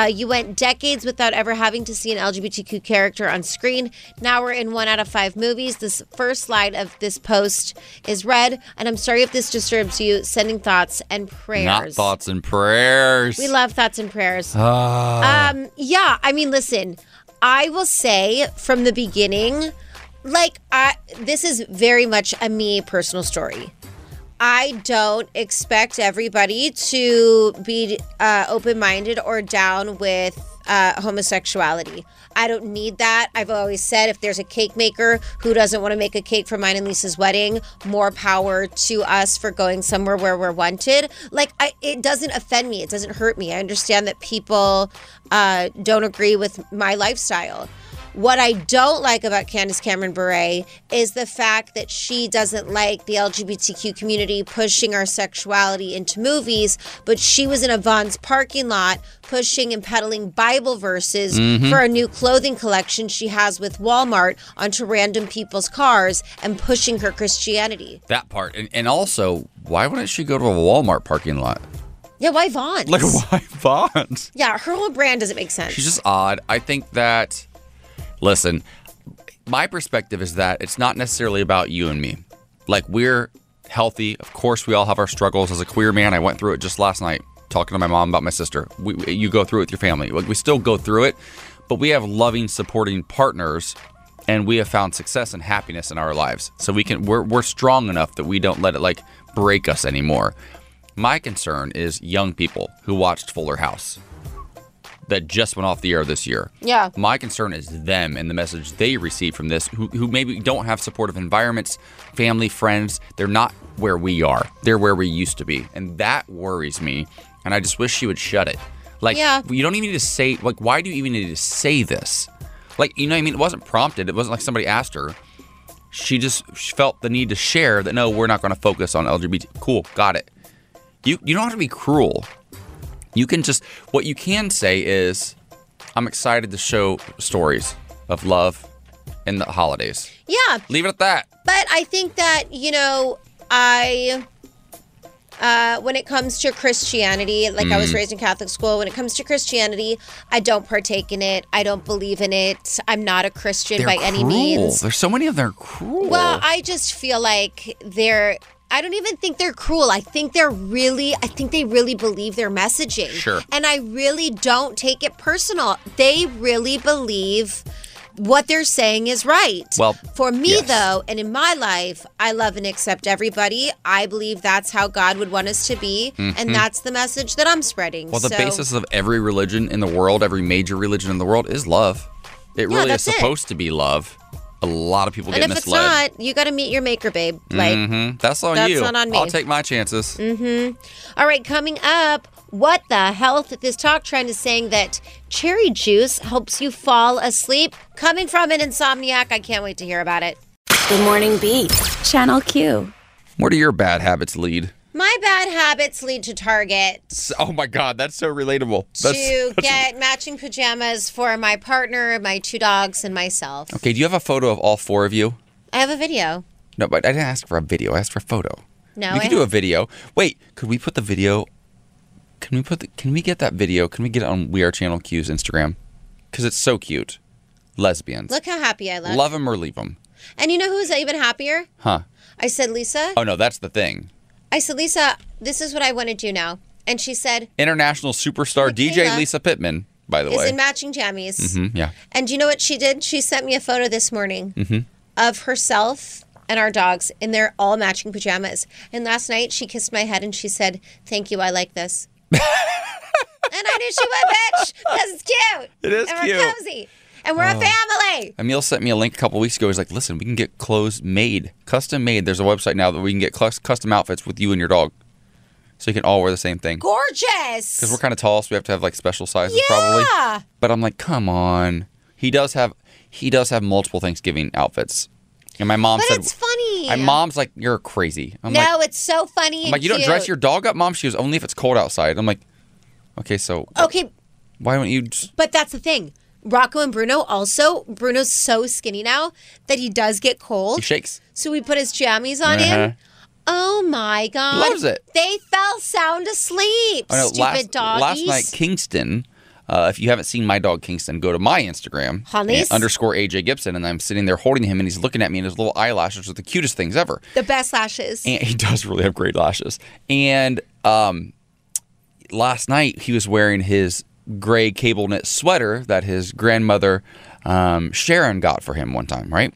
You went decades without ever having to see an LGBTQ character on screen. Now we're in 1 out of 5 movies. This first slide of this post is read, and I'm sorry if this disturbs you. Sending thoughts and prayers. Not thoughts and prayers. We love thoughts and prayers. Yeah, I mean, listen, I will say from the beginning, like, this is very much a me personal story. I don't expect everybody to be open-minded or down with homosexuality. I don't need that. I've always said if there's a cake maker who doesn't want to make a cake for mine and Lisa's wedding, more power to us for going somewhere where we're wanted. Like, it doesn't offend me. It doesn't hurt me. I understand that people don't agree with my lifestyle. What I don't like about Candace Cameron Bure is the fact that she doesn't like the LGBTQ community pushing our sexuality into movies, but she was in a Vons parking lot pushing and peddling Bible verses for a new clothing collection she has with Walmart onto random people's cars and pushing her Christianity. That part. And also, why wouldn't she go to a Walmart parking lot? Yeah, why Vons? Like, why Vons? Yeah, her whole brand doesn't make sense. She's just odd. I think that... Listen, my perspective is that it's not necessarily about you and me. Like, we're healthy. Of course, we all have our struggles. As a queer man, I went through it just last night talking to my mom about my sister. You go through it with your family. Like, we still go through it, but we have loving, supporting partners, and we have found success and happiness in our lives. So we're strong enough that we don't let it, like, break us anymore. My concern is young people who watched Fuller House. That just went off the air this year. Yeah. My concern is them and the message they receive from this, who maybe don't have supportive environments, family, friends. They're not where we are. They're where we used to be. And that worries me. And I just wish she would shut it. Like, you don't even need to say, like, why do you even need to say this? Like, you know what I mean? It wasn't prompted. It wasn't like somebody asked her. She just felt the need to share that, no, we're not going to focus on LGBT. Cool. Got it. You don't have to be cruel. You can just, what you can say is, I'm excited to show stories of love in the holidays. Yeah. Leave it at that. But I think that, you know, when it comes to Christianity, like I was raised in Catholic school, when it comes to Christianity, I don't partake in it. I don't believe in it. I'm not a Christian by any means. There's so many of them are cruel. Well, I just feel like I don't even think they're cruel. I think they really believe their messaging. Sure. And I really don't take it personal. They really believe what they're saying is right. Well, for me, though, and in my life, I love and accept everybody. I believe that's how God would want us to be, and that's the message that I'm spreading. Well, the basis of every religion in the world, every major religion in the world, is love. It really is supposed to be love. A lot of people get misled. And if it's not, you got to meet your maker, babe. Like, that's on you. That's not on me. I'll take my chances. All right, coming up, What the health? This talk trend is saying that cherry juice helps you fall asleep. Coming from an insomniac, I can't wait to hear about it. Good morning, Beat. Channel Q. Where do your bad habits lead? My bad habits lead to Target. Oh my God, that's so relatable. That's get matching pajamas for my partner, my two dogs, and myself. Okay, do you have a photo of all four of you? I have a video. No, but I didn't ask for a video. I asked for a photo. No, you can do a video. Wait, could we put the video? Can we get that video? Can we get it on We Are Channel Q's Instagram? Because it's so cute. Lesbians. Look how happy I look. Love them or leave them. And you know who's even happier? Huh? I said, Lisa. Oh no, that's the thing. I said, Lisa, this is what I want to do now. And she said... International superstar DJ Lisa Pittman, by the way. Is in matching jammies. Mm-hmm, yeah. And do you know what she did? She sent me a photo this morning of herself and our dogs in their all matching pajamas. And last night, she kissed my head and she said, thank you, I like this. And I knew she went, bitch, because it's cute. It is and cute. And we're cozy. And we're a family. Emil sent me a link a couple weeks ago. He's like, listen, we can get clothes made, custom made. There's a website now that we can get custom outfits with you and your dog. So you can all wear the same thing. Gorgeous. Because we're kind of tall, so we have to have like special sizes probably. But I'm like, come on. He does have multiple Thanksgiving outfits. And my mom said... But it's funny. My mom's like, you're crazy. It's so funny. I'm like, you don't dress your dog up, Mom? She goes, only if it's cold outside. I'm like, okay, so... Okay. Why don't you... But that's the thing. Rocco and Bruno also, Bruno's so skinny now that he does get cold. He shakes. So we put his jammies on him. Oh my God. Loves it. They fell sound asleep, stupid doggies. Last night, Kingston, if you haven't seen my dog Kingston, go to my Instagram, _AJ Gibson, and I'm sitting there holding him, and he's looking at me, and his little eyelashes are the cutest things ever. The best lashes. And he does really have great lashes. And last night, he was wearing his gray cable knit sweater that his grandmother Sharon got for him one time, right?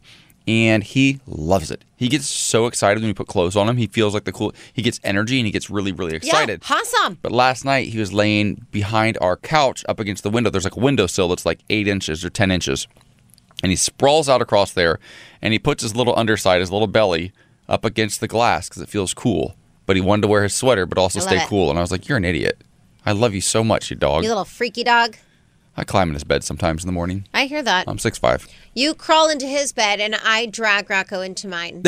And he loves it. He gets so excited when we put clothes on him. He feels like he gets energy and he gets really, really excited. Yeah, awesome. But last night he was laying behind our couch up against the window. There's like a windowsill that's like 8 inches or 10 inches. And he sprawls out across there and he puts his little underside, his little belly up against the glass because it feels cool. But he wanted to wear his sweater but also stay cool. And I was like, you're an idiot. I love you so much, you dog. You little freaky dog. I climb in his bed sometimes in the morning. I hear that. I'm 6'5". You crawl into his bed, and I drag Rocco into mine.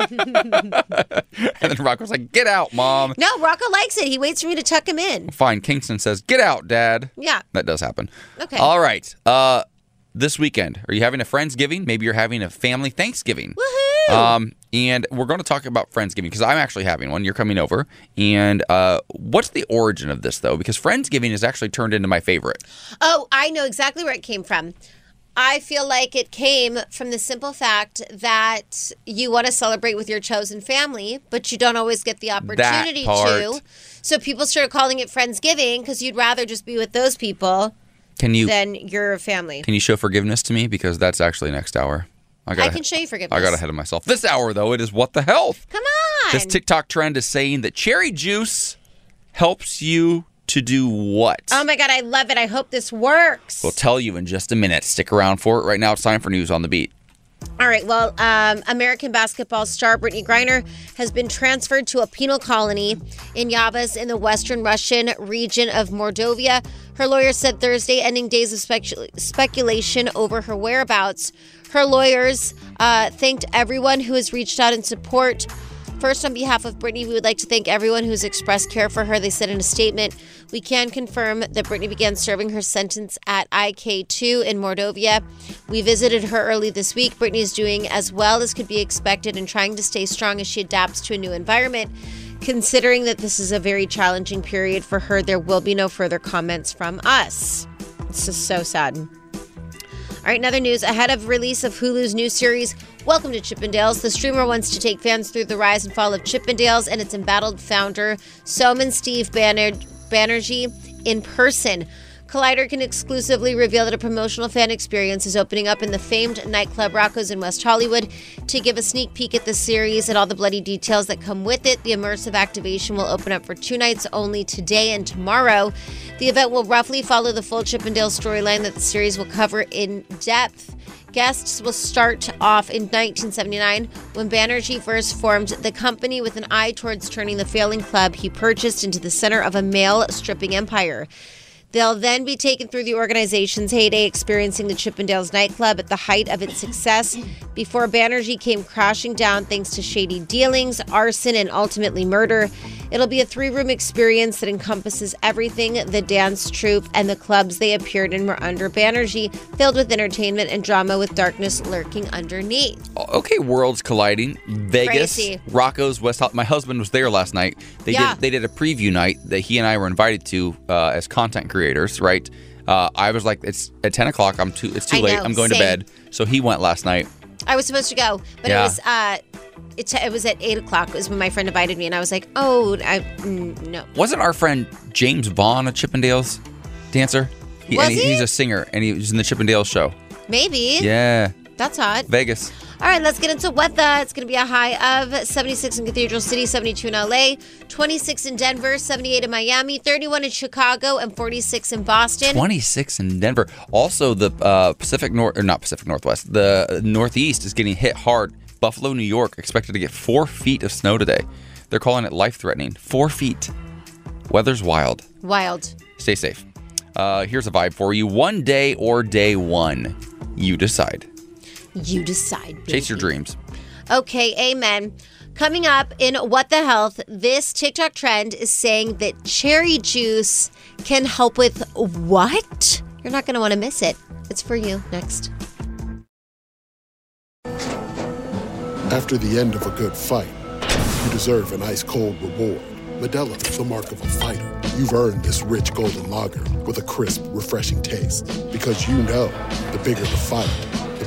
And then Rocco's like, get out, Mom. No, Rocco likes it. He waits for me to tuck him in. Fine. Kingston says, get out, Dad. Yeah. That does happen. Okay. All right. This weekend, are you having a Friendsgiving? Maybe you're having a family Thanksgiving. Woohoo! And we're going to talk about Friendsgiving because I'm actually having one. You're coming over. And what's the origin of this, though? Because Friendsgiving has actually turned into my favorite. Oh, I know exactly where it came from. I feel like it came from the simple fact that you want to celebrate with your chosen family, but you don't always get the opportunity to. So people started calling it Friendsgiving because you'd rather just be with those people than your family. Can you show forgiveness to me? Because that's actually next hour. I can show you forgiveness. I got ahead of myself. This hour, though, it is What the Health. Come on. This TikTok trend is saying that cherry juice helps you to do what? Oh, my God. I love it. I hope this works. We'll tell you in just a minute. Stick around for it. Right now, it's time for News on the Beat. All right. Well, American basketball star Brittany Griner has been transferred to a penal colony in Yabas in the western Russian region of Mordovia. Her lawyer said Thursday, ending days of speculation over her whereabouts. Her lawyers thanked everyone who has reached out in support. First, on behalf of Brittany, we would like to thank everyone who's expressed care for her, they said in a statement. We can confirm that Brittany began serving her sentence at IK2 in Mordovia. We visited her early this week. Brittany is doing as well as could be expected and trying to stay strong as she adapts to a new environment. Considering that this is a very challenging period for her, there will be no further comments from us. This is so sad. All right, another news. Ahead of release of Hulu's new series, Welcome to Chippendales, the streamer wants to take fans through the rise and fall of Chippendales and its embattled founder, Soman Steve Banerjee, in person. Collider can exclusively reveal that a promotional fan experience is opening up in the famed nightclub Rocco's in West Hollywood to give a sneak peek at the series and all the bloody details that come with it. The immersive activation will open up for 2 nights only, today and tomorrow. The event will roughly follow the full Chippendale storyline that the series will cover in depth. guests will start off in 1979 when Banerjee first formed the company with an eye towards turning the failing club he purchased into the center of a male stripping empire. They'll then be taken through the organization's heyday, experiencing the Chippendales nightclub at the height of its success before Banerjee came crashing down thanks to shady dealings, arson, and ultimately murder. It'll be a 3-room experience that encompasses everything the dance troupe and the clubs they appeared in were under Banerjee, filled with entertainment and drama with darkness lurking underneath. Okay, worlds colliding. Vegas, crazy. Rocco's, West Hollywood. My husband was there last night. They did a preview night that he and I were invited to as content creators, right? I was like, it's at 10 o'clock. It's too late. I'm going to bed. So he went last night. I was supposed to go, but yeah. It was at 8 o'clock was when my friend invited me, and I was like, no. Wasn't our friend James Vaughn a Chippendales dancer? Was he? He's a singer, and he was in the Chippendales show. Maybe. Yeah. That's hot. Vegas. All right, let's get into weather. It's going to be a high of 76 in Cathedral City, 72 in L.A., 26 in Denver, 78 in Miami, 31 in Chicago, and 46 in Boston. 26 in Denver. Also, the Northeast is getting hit hard. Buffalo, New York, expected to get 4 feet of snow today. They're calling it life-threatening. 4 feet. Weather's wild. Wild. Stay safe. Here's a vibe for you. One day or day one. You decide. You decide, baby. Chase your dreams. Okay, amen. Coming up in What the Health, this TikTok trend is saying that cherry juice can help with what? You're not going to want to miss it. It's for you next. After the end of a good fight, you deserve an ice-cold reward. Medalla is the mark of a fighter. You've earned this rich golden lager with a crisp, refreshing taste. Because you know, the bigger the fight, the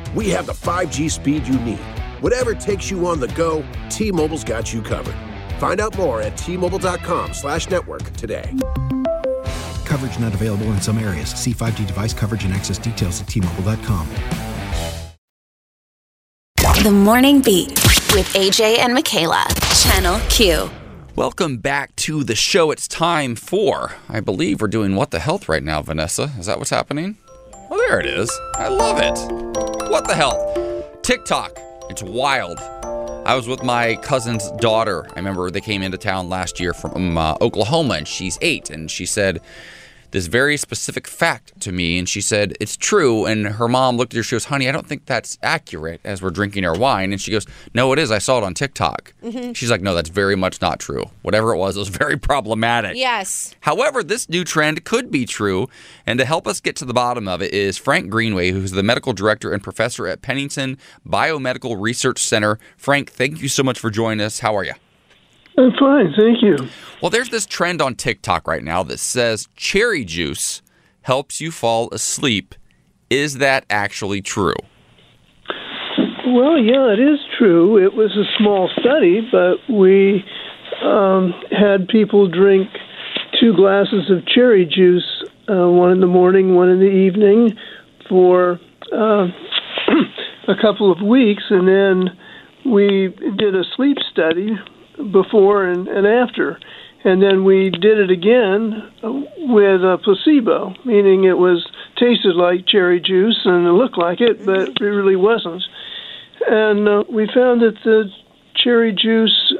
we have the 5G speed you need. Whatever takes you on the go, T-Mobile's got you covered. Find out more at T-Mobile.com/network today. Coverage not available in some areas. See 5G device coverage and access details at T-Mobile.com. The Morning Beat with AJ and Michaela. Channel Q. Welcome back to the show. It's time for, I believe we're doing What the Health right now, Vanessa. Is that what's happening? Well, there it is. I love it. What the hell? TikTok. It's wild. I was with my cousin's daughter. I remember they came into town last year from Oklahoma, and she's 8. And she said this very specific fact to me. And she said, it's true. And her mom looked at her. She goes, honey, I don't think that's accurate as we're drinking our wine. And she goes, no, it is. I saw it on TikTok. Mm-hmm. She's like, no, that's very much not true. Whatever it was very problematic. Yes. However, this new trend could be true. And to help us get to the bottom of it is Frank Greenway, who's the medical director and professor at Pennington Biomedical Research Center. Frank, thank you so much for joining us. How are you? I'm fine, thank you. Well, there's this trend on TikTok right now that says cherry juice helps you fall asleep. Is that actually true? Well, yeah, it is true. It was a small study, but we had people drink 2 glasses of cherry juice, one in the morning, one in the evening, for a couple of weeks, and then we did a sleep study before and after. And then we did it again with a placebo, meaning it was tasted like cherry juice and it looked like it, but it really wasn't. And we found that the cherry juice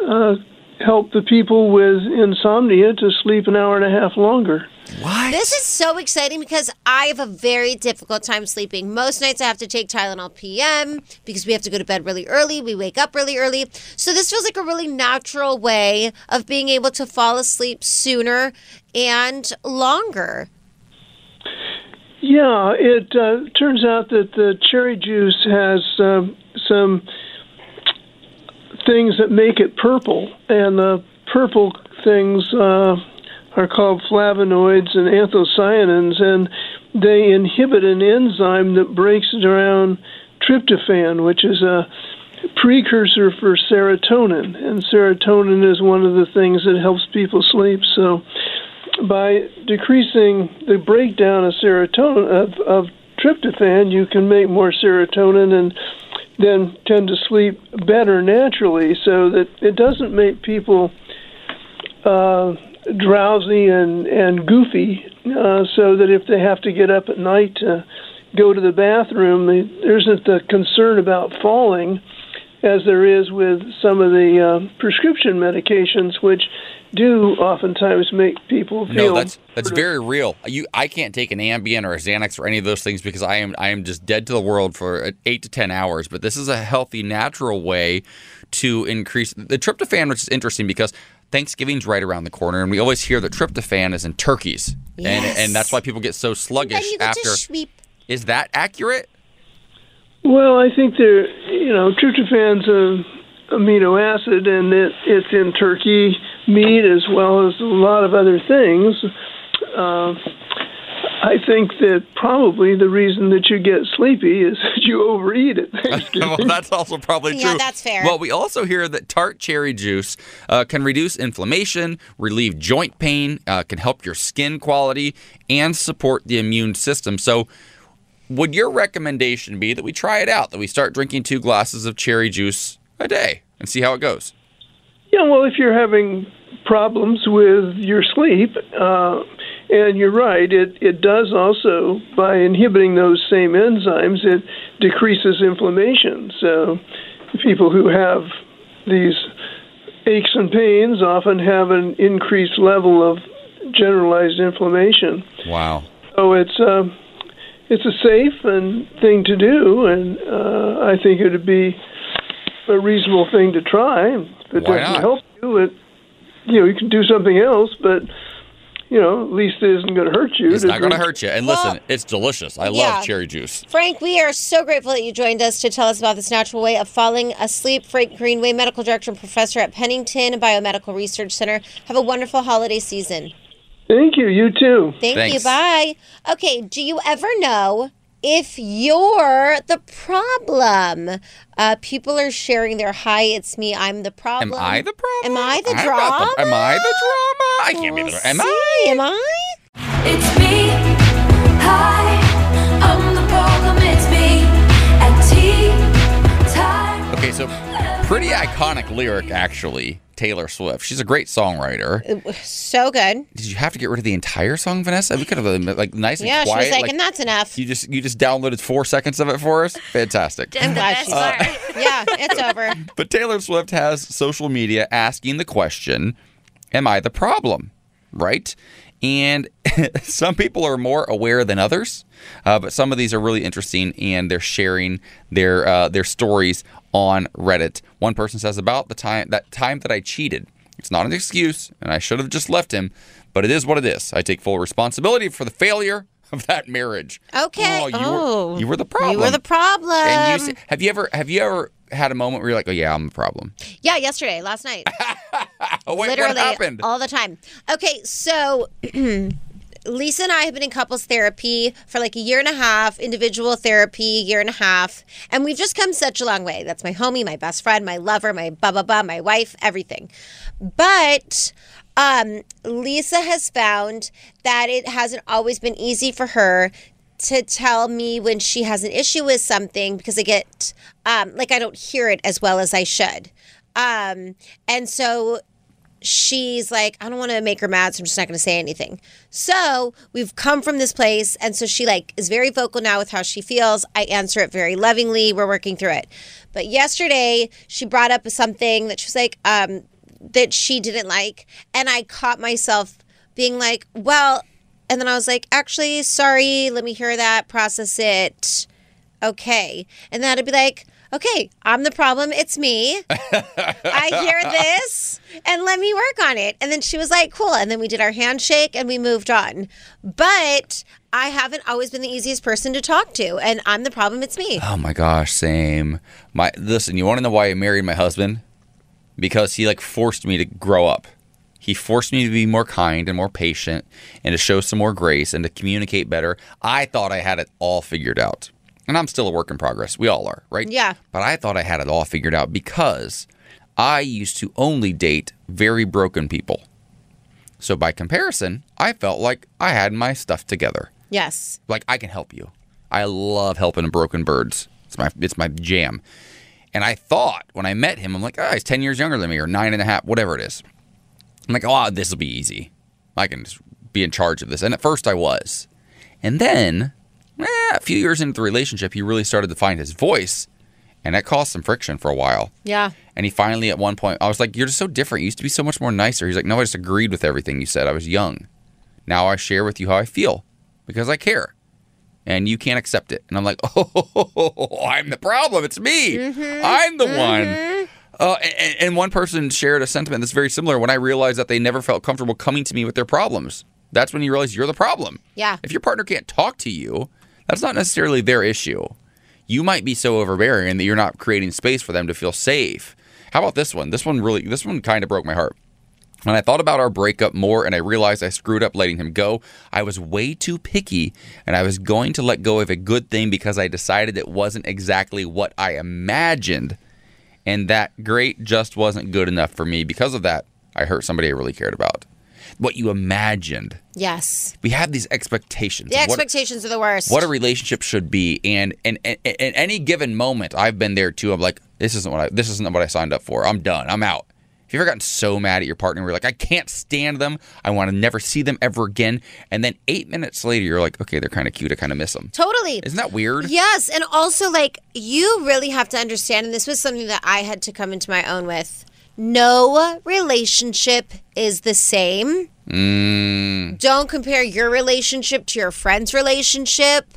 helped the people with insomnia to sleep an hour and a half longer. What? This is so exciting because I have a very difficult time sleeping. Most nights I have to take Tylenol PM because we have to go to bed really early. We wake up really early. So this feels like a really natural way of being able to fall asleep sooner and longer. Yeah, it turns out that the cherry juice has some things that make it purple, and the purple things are called flavonoids and anthocyanins, and they inhibit an enzyme that breaks down tryptophan, which is a precursor for serotonin, and serotonin is one of the things that helps people sleep. So by decreasing the breakdown of serotonin of tryptophan, you can make more serotonin and then tend to sleep better naturally, so that it doesn't make people drowsy and goofy, so that if they have to get up at night to go to the bathroom, there isn't the concern about falling as there is with some of the prescription medications, which do oftentimes make people feel... No, that's very real. I can't take an Ambien or a Xanax or any of those things because I am just dead to the world for 8 to 10 hours. But this is a healthy, natural way to increase the tryptophan, which is interesting because Thanksgiving's right around the corner, and we always hear that tryptophan is in turkeys. Yes. And that's why people get so sluggish after. Is that accurate? Well, I think tryptophan's an amino acid, and it's in turkey meat as well as a lot of other things. I think that probably the reason that you get sleepy is that you overeat at Thanksgiving. Well, that's also probably true. Yeah, that's fair. Well, we also hear that tart cherry juice can reduce inflammation, relieve joint pain, can help your skin quality, and support the immune system. So would your recommendation be that we try it out, that we start drinking 2 glasses of cherry juice a day and see how it goes? Yeah, well, if you're having problems with your sleep, and you're right, it does also, by inhibiting those same enzymes, it decreases inflammation. So people who have these aches and pains often have an increased level of generalized inflammation. Wow. So it's a safe thing to do, and I think it would be a reasonable thing to try. If it doesn't help you, you can do something else, but, at least it isn't going to hurt you. It's not going to hurt you. And listen, it's delicious. I love cherry juice. Frank, we are so grateful that you joined us to tell us about this natural way of falling asleep. Frank Greenway, Medical Director and Professor at Pennington Biomedical Research Center. Have a wonderful holiday season. Thank you. You too. Thanks. Bye. Okay. Do you ever know if you're the problem? People are sharing their "Hi, it's me. I'm the problem." Am I the problem? Am I the drama? Am I the drama? I can't be the drama. Am I? It's me. Hi, I'm the problem. It's me. At tea time. Okay, so pretty iconic lyric, actually. Taylor Swift. She's a great songwriter. So good. Did you have to get rid of the entire song, Vanessa? We could have nice and quiet. Yeah, she was like, and that's enough. You just downloaded 4 seconds of it for us? Fantastic. Just the best part. Yeah, it's over. But Taylor Swift has social media asking the question, am I the problem? Right? And some people are more aware than others, but some of these are really interesting, and they're sharing their stories on Reddit. One person says, about the time that I cheated. It's not an excuse, and I should have just left him, but it is what it is. I take full responsibility for the failure of that marriage. Okay. Oh, you were the problem. You were the problem. And have you ever had a moment where you're like, oh yeah, I'm the problem? Yeah, yesterday, last night. Oh, wait, literally, what happened? All the time. Okay, so Lisa and I have been in couples therapy for like a year and a half, individual therapy, year and a half, and we've just come such a long way. That's my homie, my best friend, my lover, my blah, blah, blah, my wife, everything. But Lisa has found that it hasn't always been easy for her to tell me when she has an issue with something because I get, I don't hear it as well as I should. And so she's like, I don't want to make her mad, so I'm just not going to say anything. So we've come from this place. And so she is very vocal now with how she feels. I answer it very lovingly. We're working through it. But yesterday she brought up something that she was like, that she didn't like. And I caught myself being like, well, and then I was like, actually, sorry, let me hear that, process it. Okay. And then I'd be like, okay, I'm the problem. It's me. I hear this and let me work on it. And then she was like, cool. And then we did our handshake and we moved on. But I haven't always been the easiest person to talk to. And I'm the problem. It's me. Oh, my gosh. Same. Listen, you want to know why I married my husband? Because he forced me to grow up. He forced me to be more kind and more patient and to show some more grace and to communicate better. I thought I had it all figured out. And I'm still a work in progress. We all are, right? Yeah. But I thought I had it all figured out because I used to only date very broken people. So by comparison, I felt like I had my stuff together. Yes. I can help you. I love helping broken birds. It's my jam. And I thought when I met him, I'm like, he's 10 years younger than me or 9.5, whatever it is. I'm like, this will be easy. I can just be in charge of this. And at first I was. And then a few years into the relationship, he really started to find his voice, and that caused some friction for a while. Yeah. And he finally, at one point, I was like, you're just so different. You used to be so much more nicer. He's like, no, I just agreed with everything you said. I was young. Now I share with you how I feel because I care, and you can't accept it. And I'm like, oh, I'm the problem. It's me. Mm-hmm. I'm the one. And one person shared a sentiment that's very similar when I realized that they never felt comfortable coming to me with their problems. That's when you realize you're the problem. Yeah. If your partner can't talk to you, that's not necessarily their issue. You might be so overbearing that you're not creating space for them to feel safe. How about this one? This one kind of broke my heart. And I thought about our breakup more, and I realized I screwed up letting him go. I was way too picky, and I was going to let go of a good thing because I decided it wasn't exactly what I imagined. And that great just wasn't good enough for me. Because of that, I hurt somebody I really cared about. What you imagined. Yes. We have these expectations. The expectations are the worst. What a relationship should be. And in any given moment, I've been there too. I'm like, this isn't what I signed up for. I'm done. I'm out. Have you ever gotten so mad at your partner where you're like, I can't stand them. I want to never see them ever again. And then 8 minutes later, you're like, okay, they're kind of cute. I kind of miss them. Totally. Isn't that weird? Yes. And also, you really have to understand, and this was something that I had to come into my own with, no relationship is the same. Mm. Don't compare your relationship to your friend's relationship.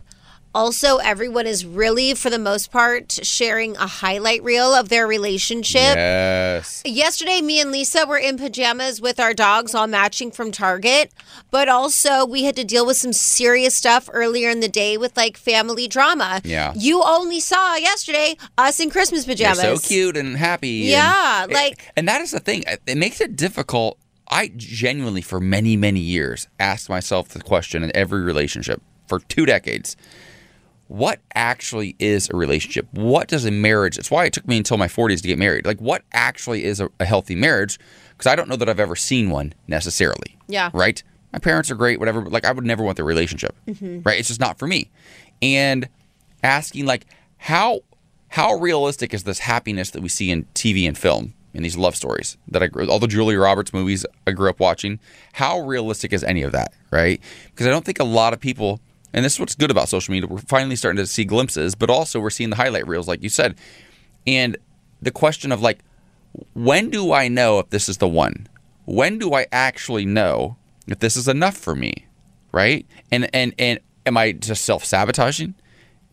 Also, everyone is really, for the most part, sharing a highlight reel of their relationship. Yes. Yesterday, me and Lisa were in pajamas with our dogs, all matching from Target. But also, we had to deal with some serious stuff earlier in the day with, family drama. Yeah. You only saw yesterday us in Christmas pajamas. They're so cute and happy. Yeah. And that is the thing. It makes it difficult. I genuinely, for many, many years, asked myself the question in every relationship for 2 decades. What actually is a relationship? What does a marriage... It's why it took me until my 40s to get married. What actually is a healthy marriage? Because I don't know that I've ever seen one necessarily. Yeah. Right? My parents are great, whatever. But, I would never want their relationship. Mm-hmm. Right? It's just not for me. And asking, how realistic is this happiness that we see in TV and film, in these love stories? All the Julia Roberts movies I grew up watching. How realistic is any of that? Right? Because I don't think a lot of people... And this is what's good about social media. We're finally starting to see glimpses, but also we're seeing the highlight reels, like you said. And the question of, when do I know if this is the one? When do I actually know if this is enough for me, right? And am I just self-sabotaging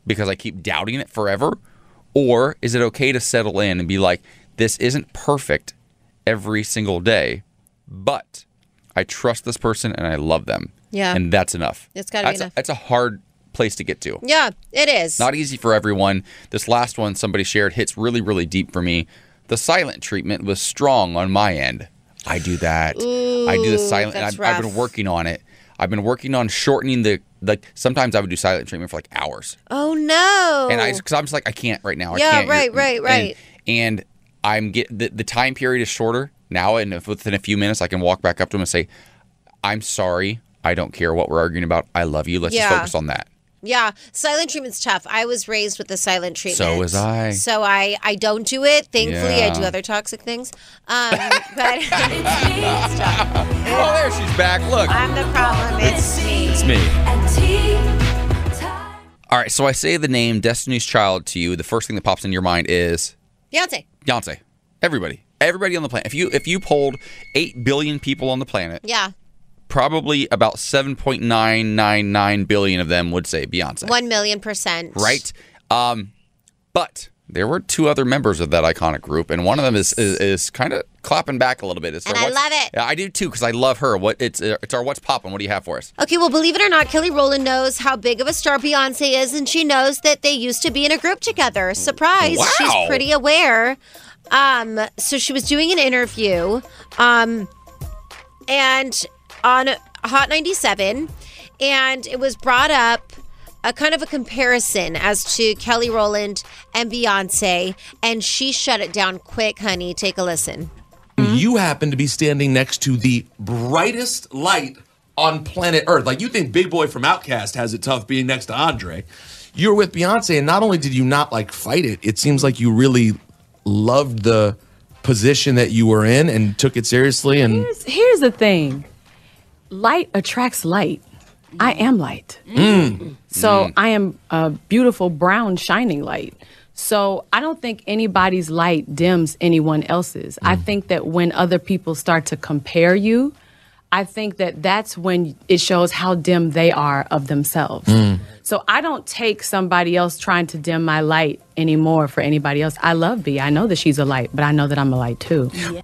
because I keep doubting it forever? Or is it okay to settle in and be like, this isn't perfect every single day, but I trust this person and I love them. Yeah. And that's enough. It's got to be enough. That's a hard place to get to. Yeah, it is. Not easy for everyone. This last one somebody shared hits really, really deep for me. The silent treatment was strong on my end. I do that. Ooh, I do the silent. And I've been working on it. I've been working on shortening the, sometimes I would do silent treatment for hours. Oh, no. And because I'm just I can't right now. Yeah, I can't. Right. And I'm the time period is shorter now. And if within a few minutes, I can walk back up to him and say, I'm sorry. I don't care what we're arguing about. I love you. Let's just focus on that. Yeah, silent treatment's tough. I was raised with the silent treatment. So was I. So I don't do it. Thankfully, I do other toxic things. But it's me. It's tough. Oh, there she's back. Look. I'm the problem. It's me. All right, so I say the name Destiny's Child to you. The first thing that pops in your mind is? Beyonce. Everybody on the planet. If you polled 8 billion people on the planet. Yeah. Probably about 7.999 billion of them would say Beyonce. 1,000,000%. Right? But there were two other members of that iconic group, and one of them is kind of clapping back a little bit. And I love it. I do, too, because I love her. It's our What's Poppin'. What do you have for us? Okay, well, believe it or not, Kelly Rowland knows how big of a star Beyonce is, and she knows that they used to be in a group together. Surprise. Wow. She's pretty aware. So she was doing an interview, and... on Hot 97, and it was brought up a kind of a comparison as to Kelly Rowland and Beyonce, and she shut it down quick, honey. Take a listen. You happen to be standing next to the brightest light on planet Earth. Like, you think Big Boy from Outkast has it tough being next to Andre. You're with Beyonce, and not only did you not, like, fight it, it seems like you really loved the position that you were in and took it seriously. And here's the thing. Light attracts light. I am light. So I am a beautiful brown shining light. So I don't think anybody's light dims anyone else's. I think that when other people start to compare you, I think that that's when it shows how dim they are of themselves. So I don't take somebody else trying to dim my light anymore for anybody else. I love B. I know that she's a light, but I know that I'm a light too. Yeah.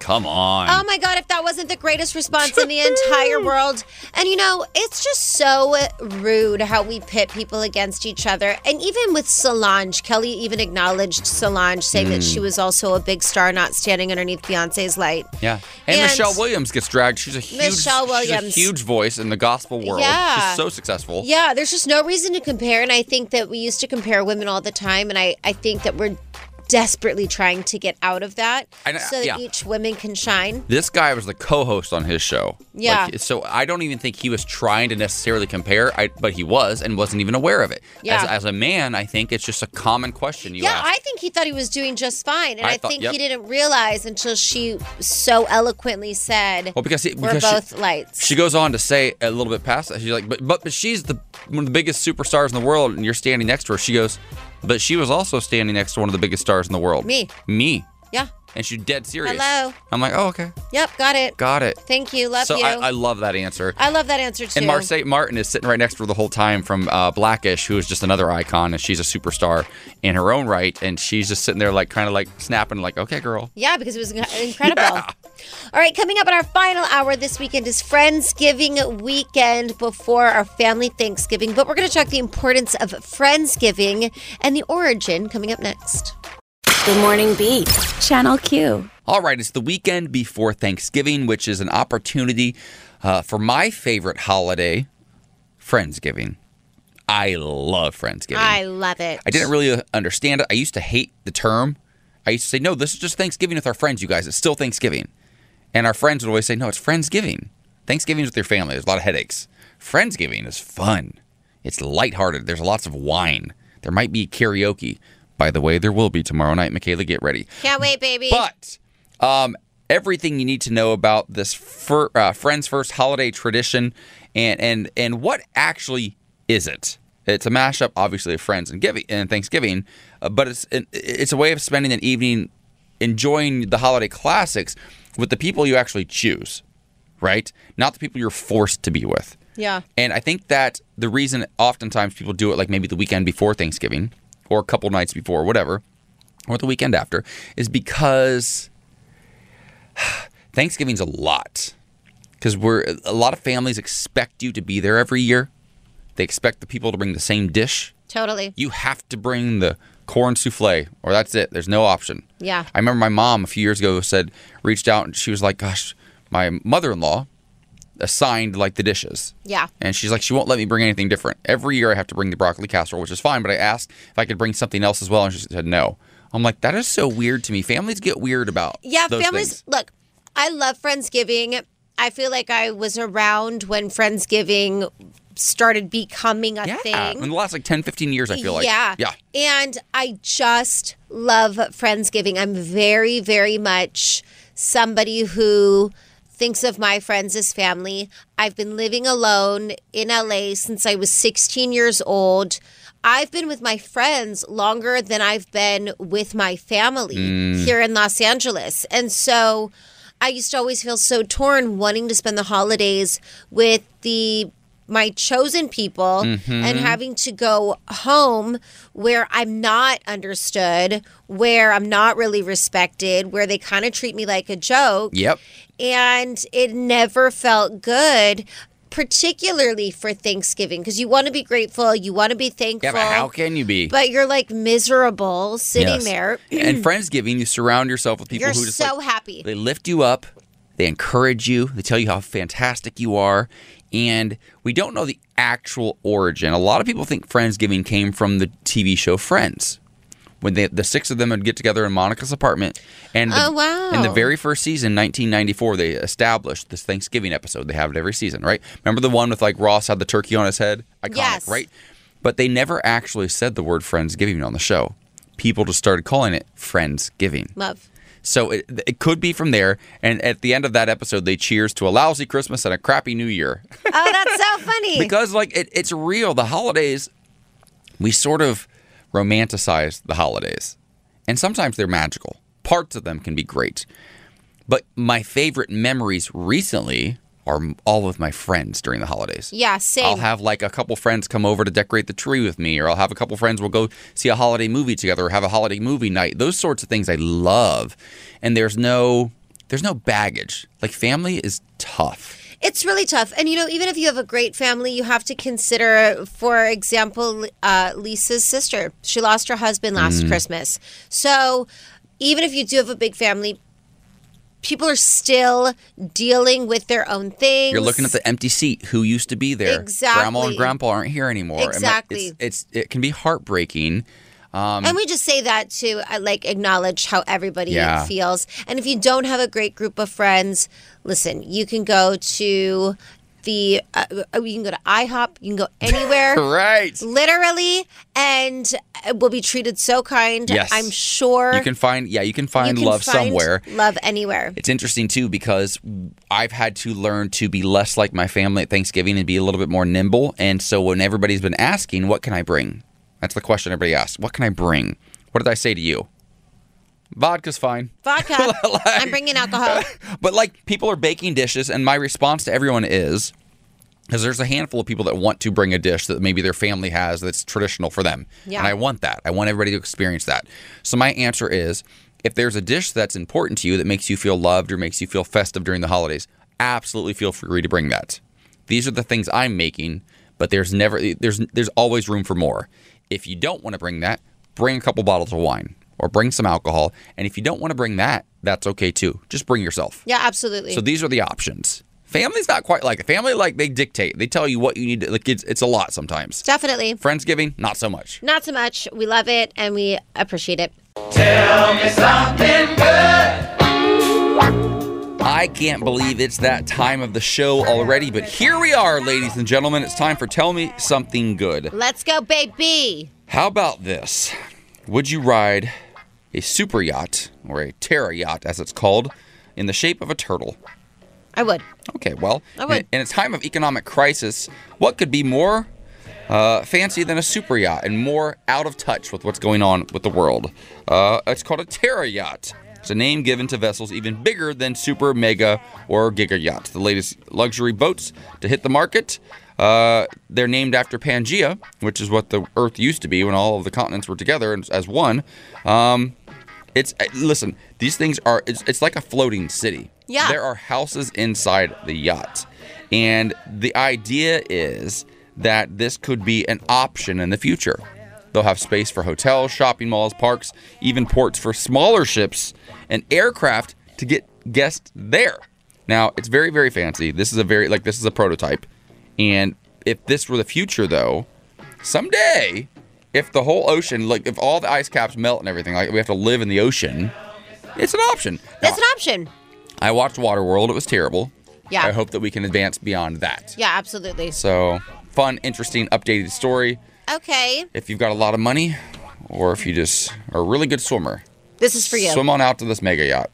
Come on. Oh, my God, if that wasn't the greatest response in the entire world. And, you know, it's just so rude how we pit people against each other. And even with Solange, Kelly even acknowledged Solange, saying that she was also a big star, not standing underneath Beyonce's light. Yeah. And Michelle Williams gets dragged. She's a huge voice in the gospel world. Yeah. She's so successful. Yeah, there's just no reason to compare. And I think that we used to compare women all the time. And I think that we're desperately trying to get out of that so that each woman can shine. This guy was the co-host on his show. Yeah. So I don't even think he was trying to necessarily compare, but he was and wasn't even aware of it. Yeah. As a man, I think it's just a common question you ask. I think he thought he was doing just fine. And I think he didn't realize until she so eloquently said, we're both lights. She goes on to say a little bit past that. She's like, but she's one of the biggest superstars in the world and you're standing next to her. She goes, but she was also standing next to one of the biggest stars in the world. Me. Yeah. And she's dead serious. Hello. I'm like, oh, okay. Yep, got it. Thank you, love you. So I love that answer. I love that answer, too. And Marseille Martin is sitting right next to her the whole time from Blackish, who is just another icon, and she's a superstar in her own right, and she's just sitting there like kind of like snapping, like, okay, girl. Yeah, because it was incredible. Yeah. All right, coming up in our final hour this weekend is Friendsgiving weekend before our family Thanksgiving, but we're going to talk the importance of Friendsgiving and the origin coming up next. Good Morning Beat, Channel Q. All right, it's the weekend before Thanksgiving, which is an opportunity for my favorite holiday, Friendsgiving. I love Friendsgiving. I love it. I didn't really understand it. I used to hate the term. I used to say, no, this is just Thanksgiving with our friends, you guys. It's still Thanksgiving. And our friends would always say, no, it's Friendsgiving. Thanksgiving's with your family. There's a lot of headaches. Friendsgiving is fun. It's lighthearted. There's lots of wine. There might be karaoke. By the way, there will be tomorrow night. Michaela, get ready. Can't wait, baby. But everything you need to know about this Friends First holiday tradition and what actually is it? It's a mashup, obviously, of Friends and Thanksgiving, but it's a way of spending an evening enjoying the holiday classics with the people you actually choose, right? Not the people you're forced to be with. Yeah. And I think that the reason oftentimes people do it, like maybe the weekend before Thanksgiving, or a couple nights before, whatever, or the weekend after, is because Thanksgiving's a lot. Because a lot of families expect you to be there every year. They expect the people to bring the same dish. Totally. You have to bring the corn souffle, or that's it. There's no option. Yeah. I remember my mom a few years ago reached out, and she was like, gosh, my mother-in-law assigned like the dishes. Yeah. And she's like, she won't let me bring anything different. Every year I have to bring the broccoli casserole, which is fine, but I asked if I could bring something else as well, and she said no. I'm like, that is so weird to me. Families get weird about those things. Look, I love Friendsgiving. I feel like I was around when Friendsgiving started becoming a thing. In the last 10, 15 years, I feel like. Yeah. And I just love Friendsgiving. I'm very, very much somebody who thinks of my friends as family. I've been living alone in LA since I was 16 years old. I've been with my friends longer than I've been with my family here in Los Angeles. And so I used to always feel so torn wanting to spend the holidays with my chosen people and having to go home where I'm not understood, where I'm not really respected, where they kind of treat me like a joke. Yep. And it never felt good, particularly for Thanksgiving, because you want to be grateful, you want to be thankful. Yeah, but how can you be? But you're miserable sitting there. And Friendsgiving, you surround yourself with people who just so happy. They lift you up, they encourage you, they tell you how fantastic you are. And we don't know the actual origin. A lot of people think Friendsgiving came from the TV show Friends, when the six of them would get together in Monica's apartment. And in the very first season, 1994, they established this Thanksgiving episode. They have it every season, right? Remember the one with Ross had the turkey on his head? Iconic, right? But they never actually said the word Friendsgiving on the show. People just started calling it Friendsgiving. Love. So it could be from there. And at the end of that episode, they cheers to a lousy Christmas and a crappy New Year. Oh, that's so funny. Because it's real. The holidays, we sort of romanticize the holidays. And sometimes they're magical. Parts of them can be great. But my favorite memories recently are all with my friends during the holidays. Yeah, same. I'll have a couple friends come over to decorate the tree with me, or I'll have a couple friends, we'll go see a holiday movie together, or have a holiday movie night. Those sorts of things I love. And there's no baggage. Family is tough. It's really tough. And, even if you have a great family, you have to consider, for example, Lisa's sister. She lost her husband last Christmas. So even if you do have a big family, people are still dealing with their own things. You're looking at the empty seat. Who used to be there? Exactly. Grandma and Grandpa aren't here anymore. Exactly. It can be heartbreaking. And we just say that to acknowledge how everybody feels. And if you don't have a great group of friends, listen, you can go to IHOP, you can go anywhere. Right. Literally, and we'll be treated so kind. Yes. I'm sure. You can find love somewhere. Love anywhere. It's interesting, too, because I've had to learn to be less like my family at Thanksgiving and be a little bit more nimble. And so when everybody's been asking, what can I bring? That's the question everybody asks. What can I bring? What did I say to you? Vodka's fine. Vodka. I'm bringing alcohol. But people are baking dishes, and my response to everyone is, because there's a handful of people that want to bring a dish that maybe their family has that's traditional for them. Yeah. And I want that. I want everybody to experience that. So my answer is, if there's a dish that's important to you that makes you feel loved or makes you feel festive during the holidays, absolutely feel free to bring that. These are the things I'm making, but there's always room for more. If you don't want to bring that, bring a couple bottles of wine. Or bring some alcohol. And if you don't want to bring that, that's okay too. Just bring yourself. Yeah, absolutely. So these are the options. Family's not quite like a family. They dictate. They tell you what you need to. It's a lot sometimes. Definitely. Friendsgiving, not so much. Not so much. We love it and we appreciate it. Tell me something good. I can't believe it's that time of the show already. But here we are, ladies and gentlemen. It's time for Tell Me Something Good. Let's go, baby. How about this? Would you ride a super yacht, or a terra yacht as it's called, in the shape of a turtle? I would. Okay, well, I would. In a time of economic crisis, what could be more fancy than a super yacht and more out of touch with what's going on with the world? It's called a terra yacht. It's a name given to vessels even bigger than super, mega, or giga yachts, the latest luxury boats to hit the market. They're named after Pangea, which is what the Earth used to be when all of the continents were together as one. Listen, these things are, it's like a floating city. Yeah. There are houses inside the yacht. And the idea is that this could be an option in the future. They'll have space for hotels, shopping malls, parks, even ports for smaller ships and aircraft to get guests there. Now, it's very, very fancy. This is a this is a prototype. And if this were the future, though, someday, if the whole ocean, if all the ice caps melt and everything, we have to live in the ocean, it's an option. That's an option. I watched Waterworld. It was terrible. Yeah. I hope that we can advance beyond that. Yeah, absolutely. So fun, interesting, updated story. Okay. If you've got a lot of money or if you just are a really good swimmer. This is for you. Swim on out to this mega yacht.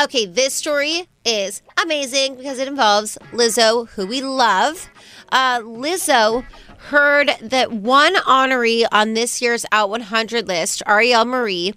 Okay, this story is amazing because it involves Lizzo, who we love. Lizzo heard that one honoree on this year's Out 100 list, Arielle Marie,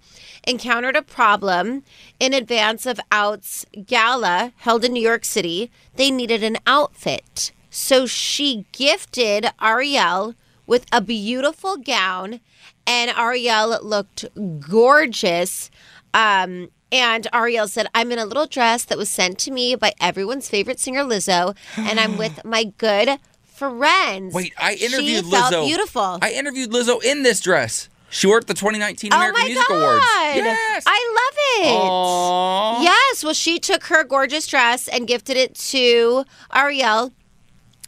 encountered a problem in advance of Out's gala held in New York City. They needed an outfit. So she gifted Arielle with a beautiful gown, and Arielle looked gorgeous. And Arielle said, I'm in a little dress that was sent to me by everyone's favorite singer, Lizzo, and I'm with my good friends. Wait, I interviewed Lizzo. She felt beautiful. I interviewed Lizzo in this dress. She worked the 2019 American Music Awards. Yes. I love it. Aww. Yes. Well, she took her gorgeous dress and gifted it to Arielle.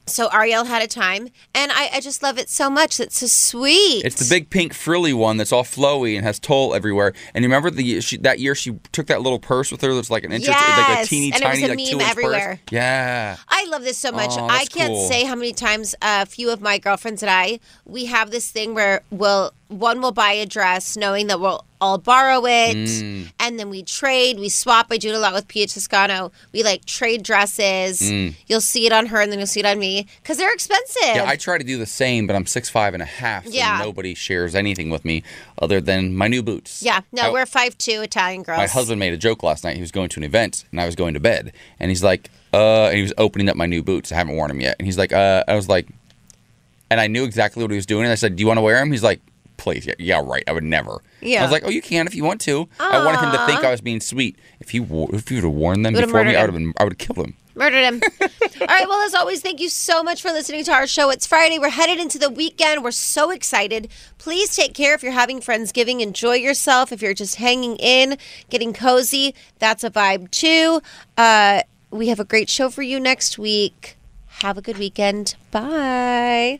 So Arielle had a time, and I just love it so much. That's so sweet. It's the big pink frilly one that's all flowy and has toll everywhere. And you remember that year she took that little purse with her that's like an inch, like a teeny tiny, like 2-inch everywhere. Purse. Yeah, I love this so much. Oh, I can't say how many times a few of my girlfriends and I, we have this thing where one will buy a dress knowing that we'll all borrow it, and then we trade, we swap. I do it a lot with Pia Toscano. We like trade dresses. You'll see it on her, and then you'll see it on me because they're expensive. Yeah, I try to do the same, but I'm 6'5" and a half, so nobody shares anything with me other than my new boots. Yeah, no, we're 5'2" Italian girls. My husband made a joke last night. He was going to an event, and I was going to bed, and he's like, and he was opening up my new boots. I haven't worn them yet, and he's like, I was like, and I knew exactly what he was doing, and I said, do you want to wear them? He's like, please. Yeah, right. I would never. Yeah. I was like, oh, you can if you want to. Aww. I wanted him to think I was being sweet. If you would have worn them before me, I would have killed him. Murdered him. All right. Well, as always, thank you so much for listening to our show. It's Friday. We're headed into the weekend. We're so excited. Please take care if you're having Friendsgiving. Enjoy yourself. If you're just hanging in, getting cozy, that's a vibe too. We have a great show for you next week. Have a good weekend. Bye.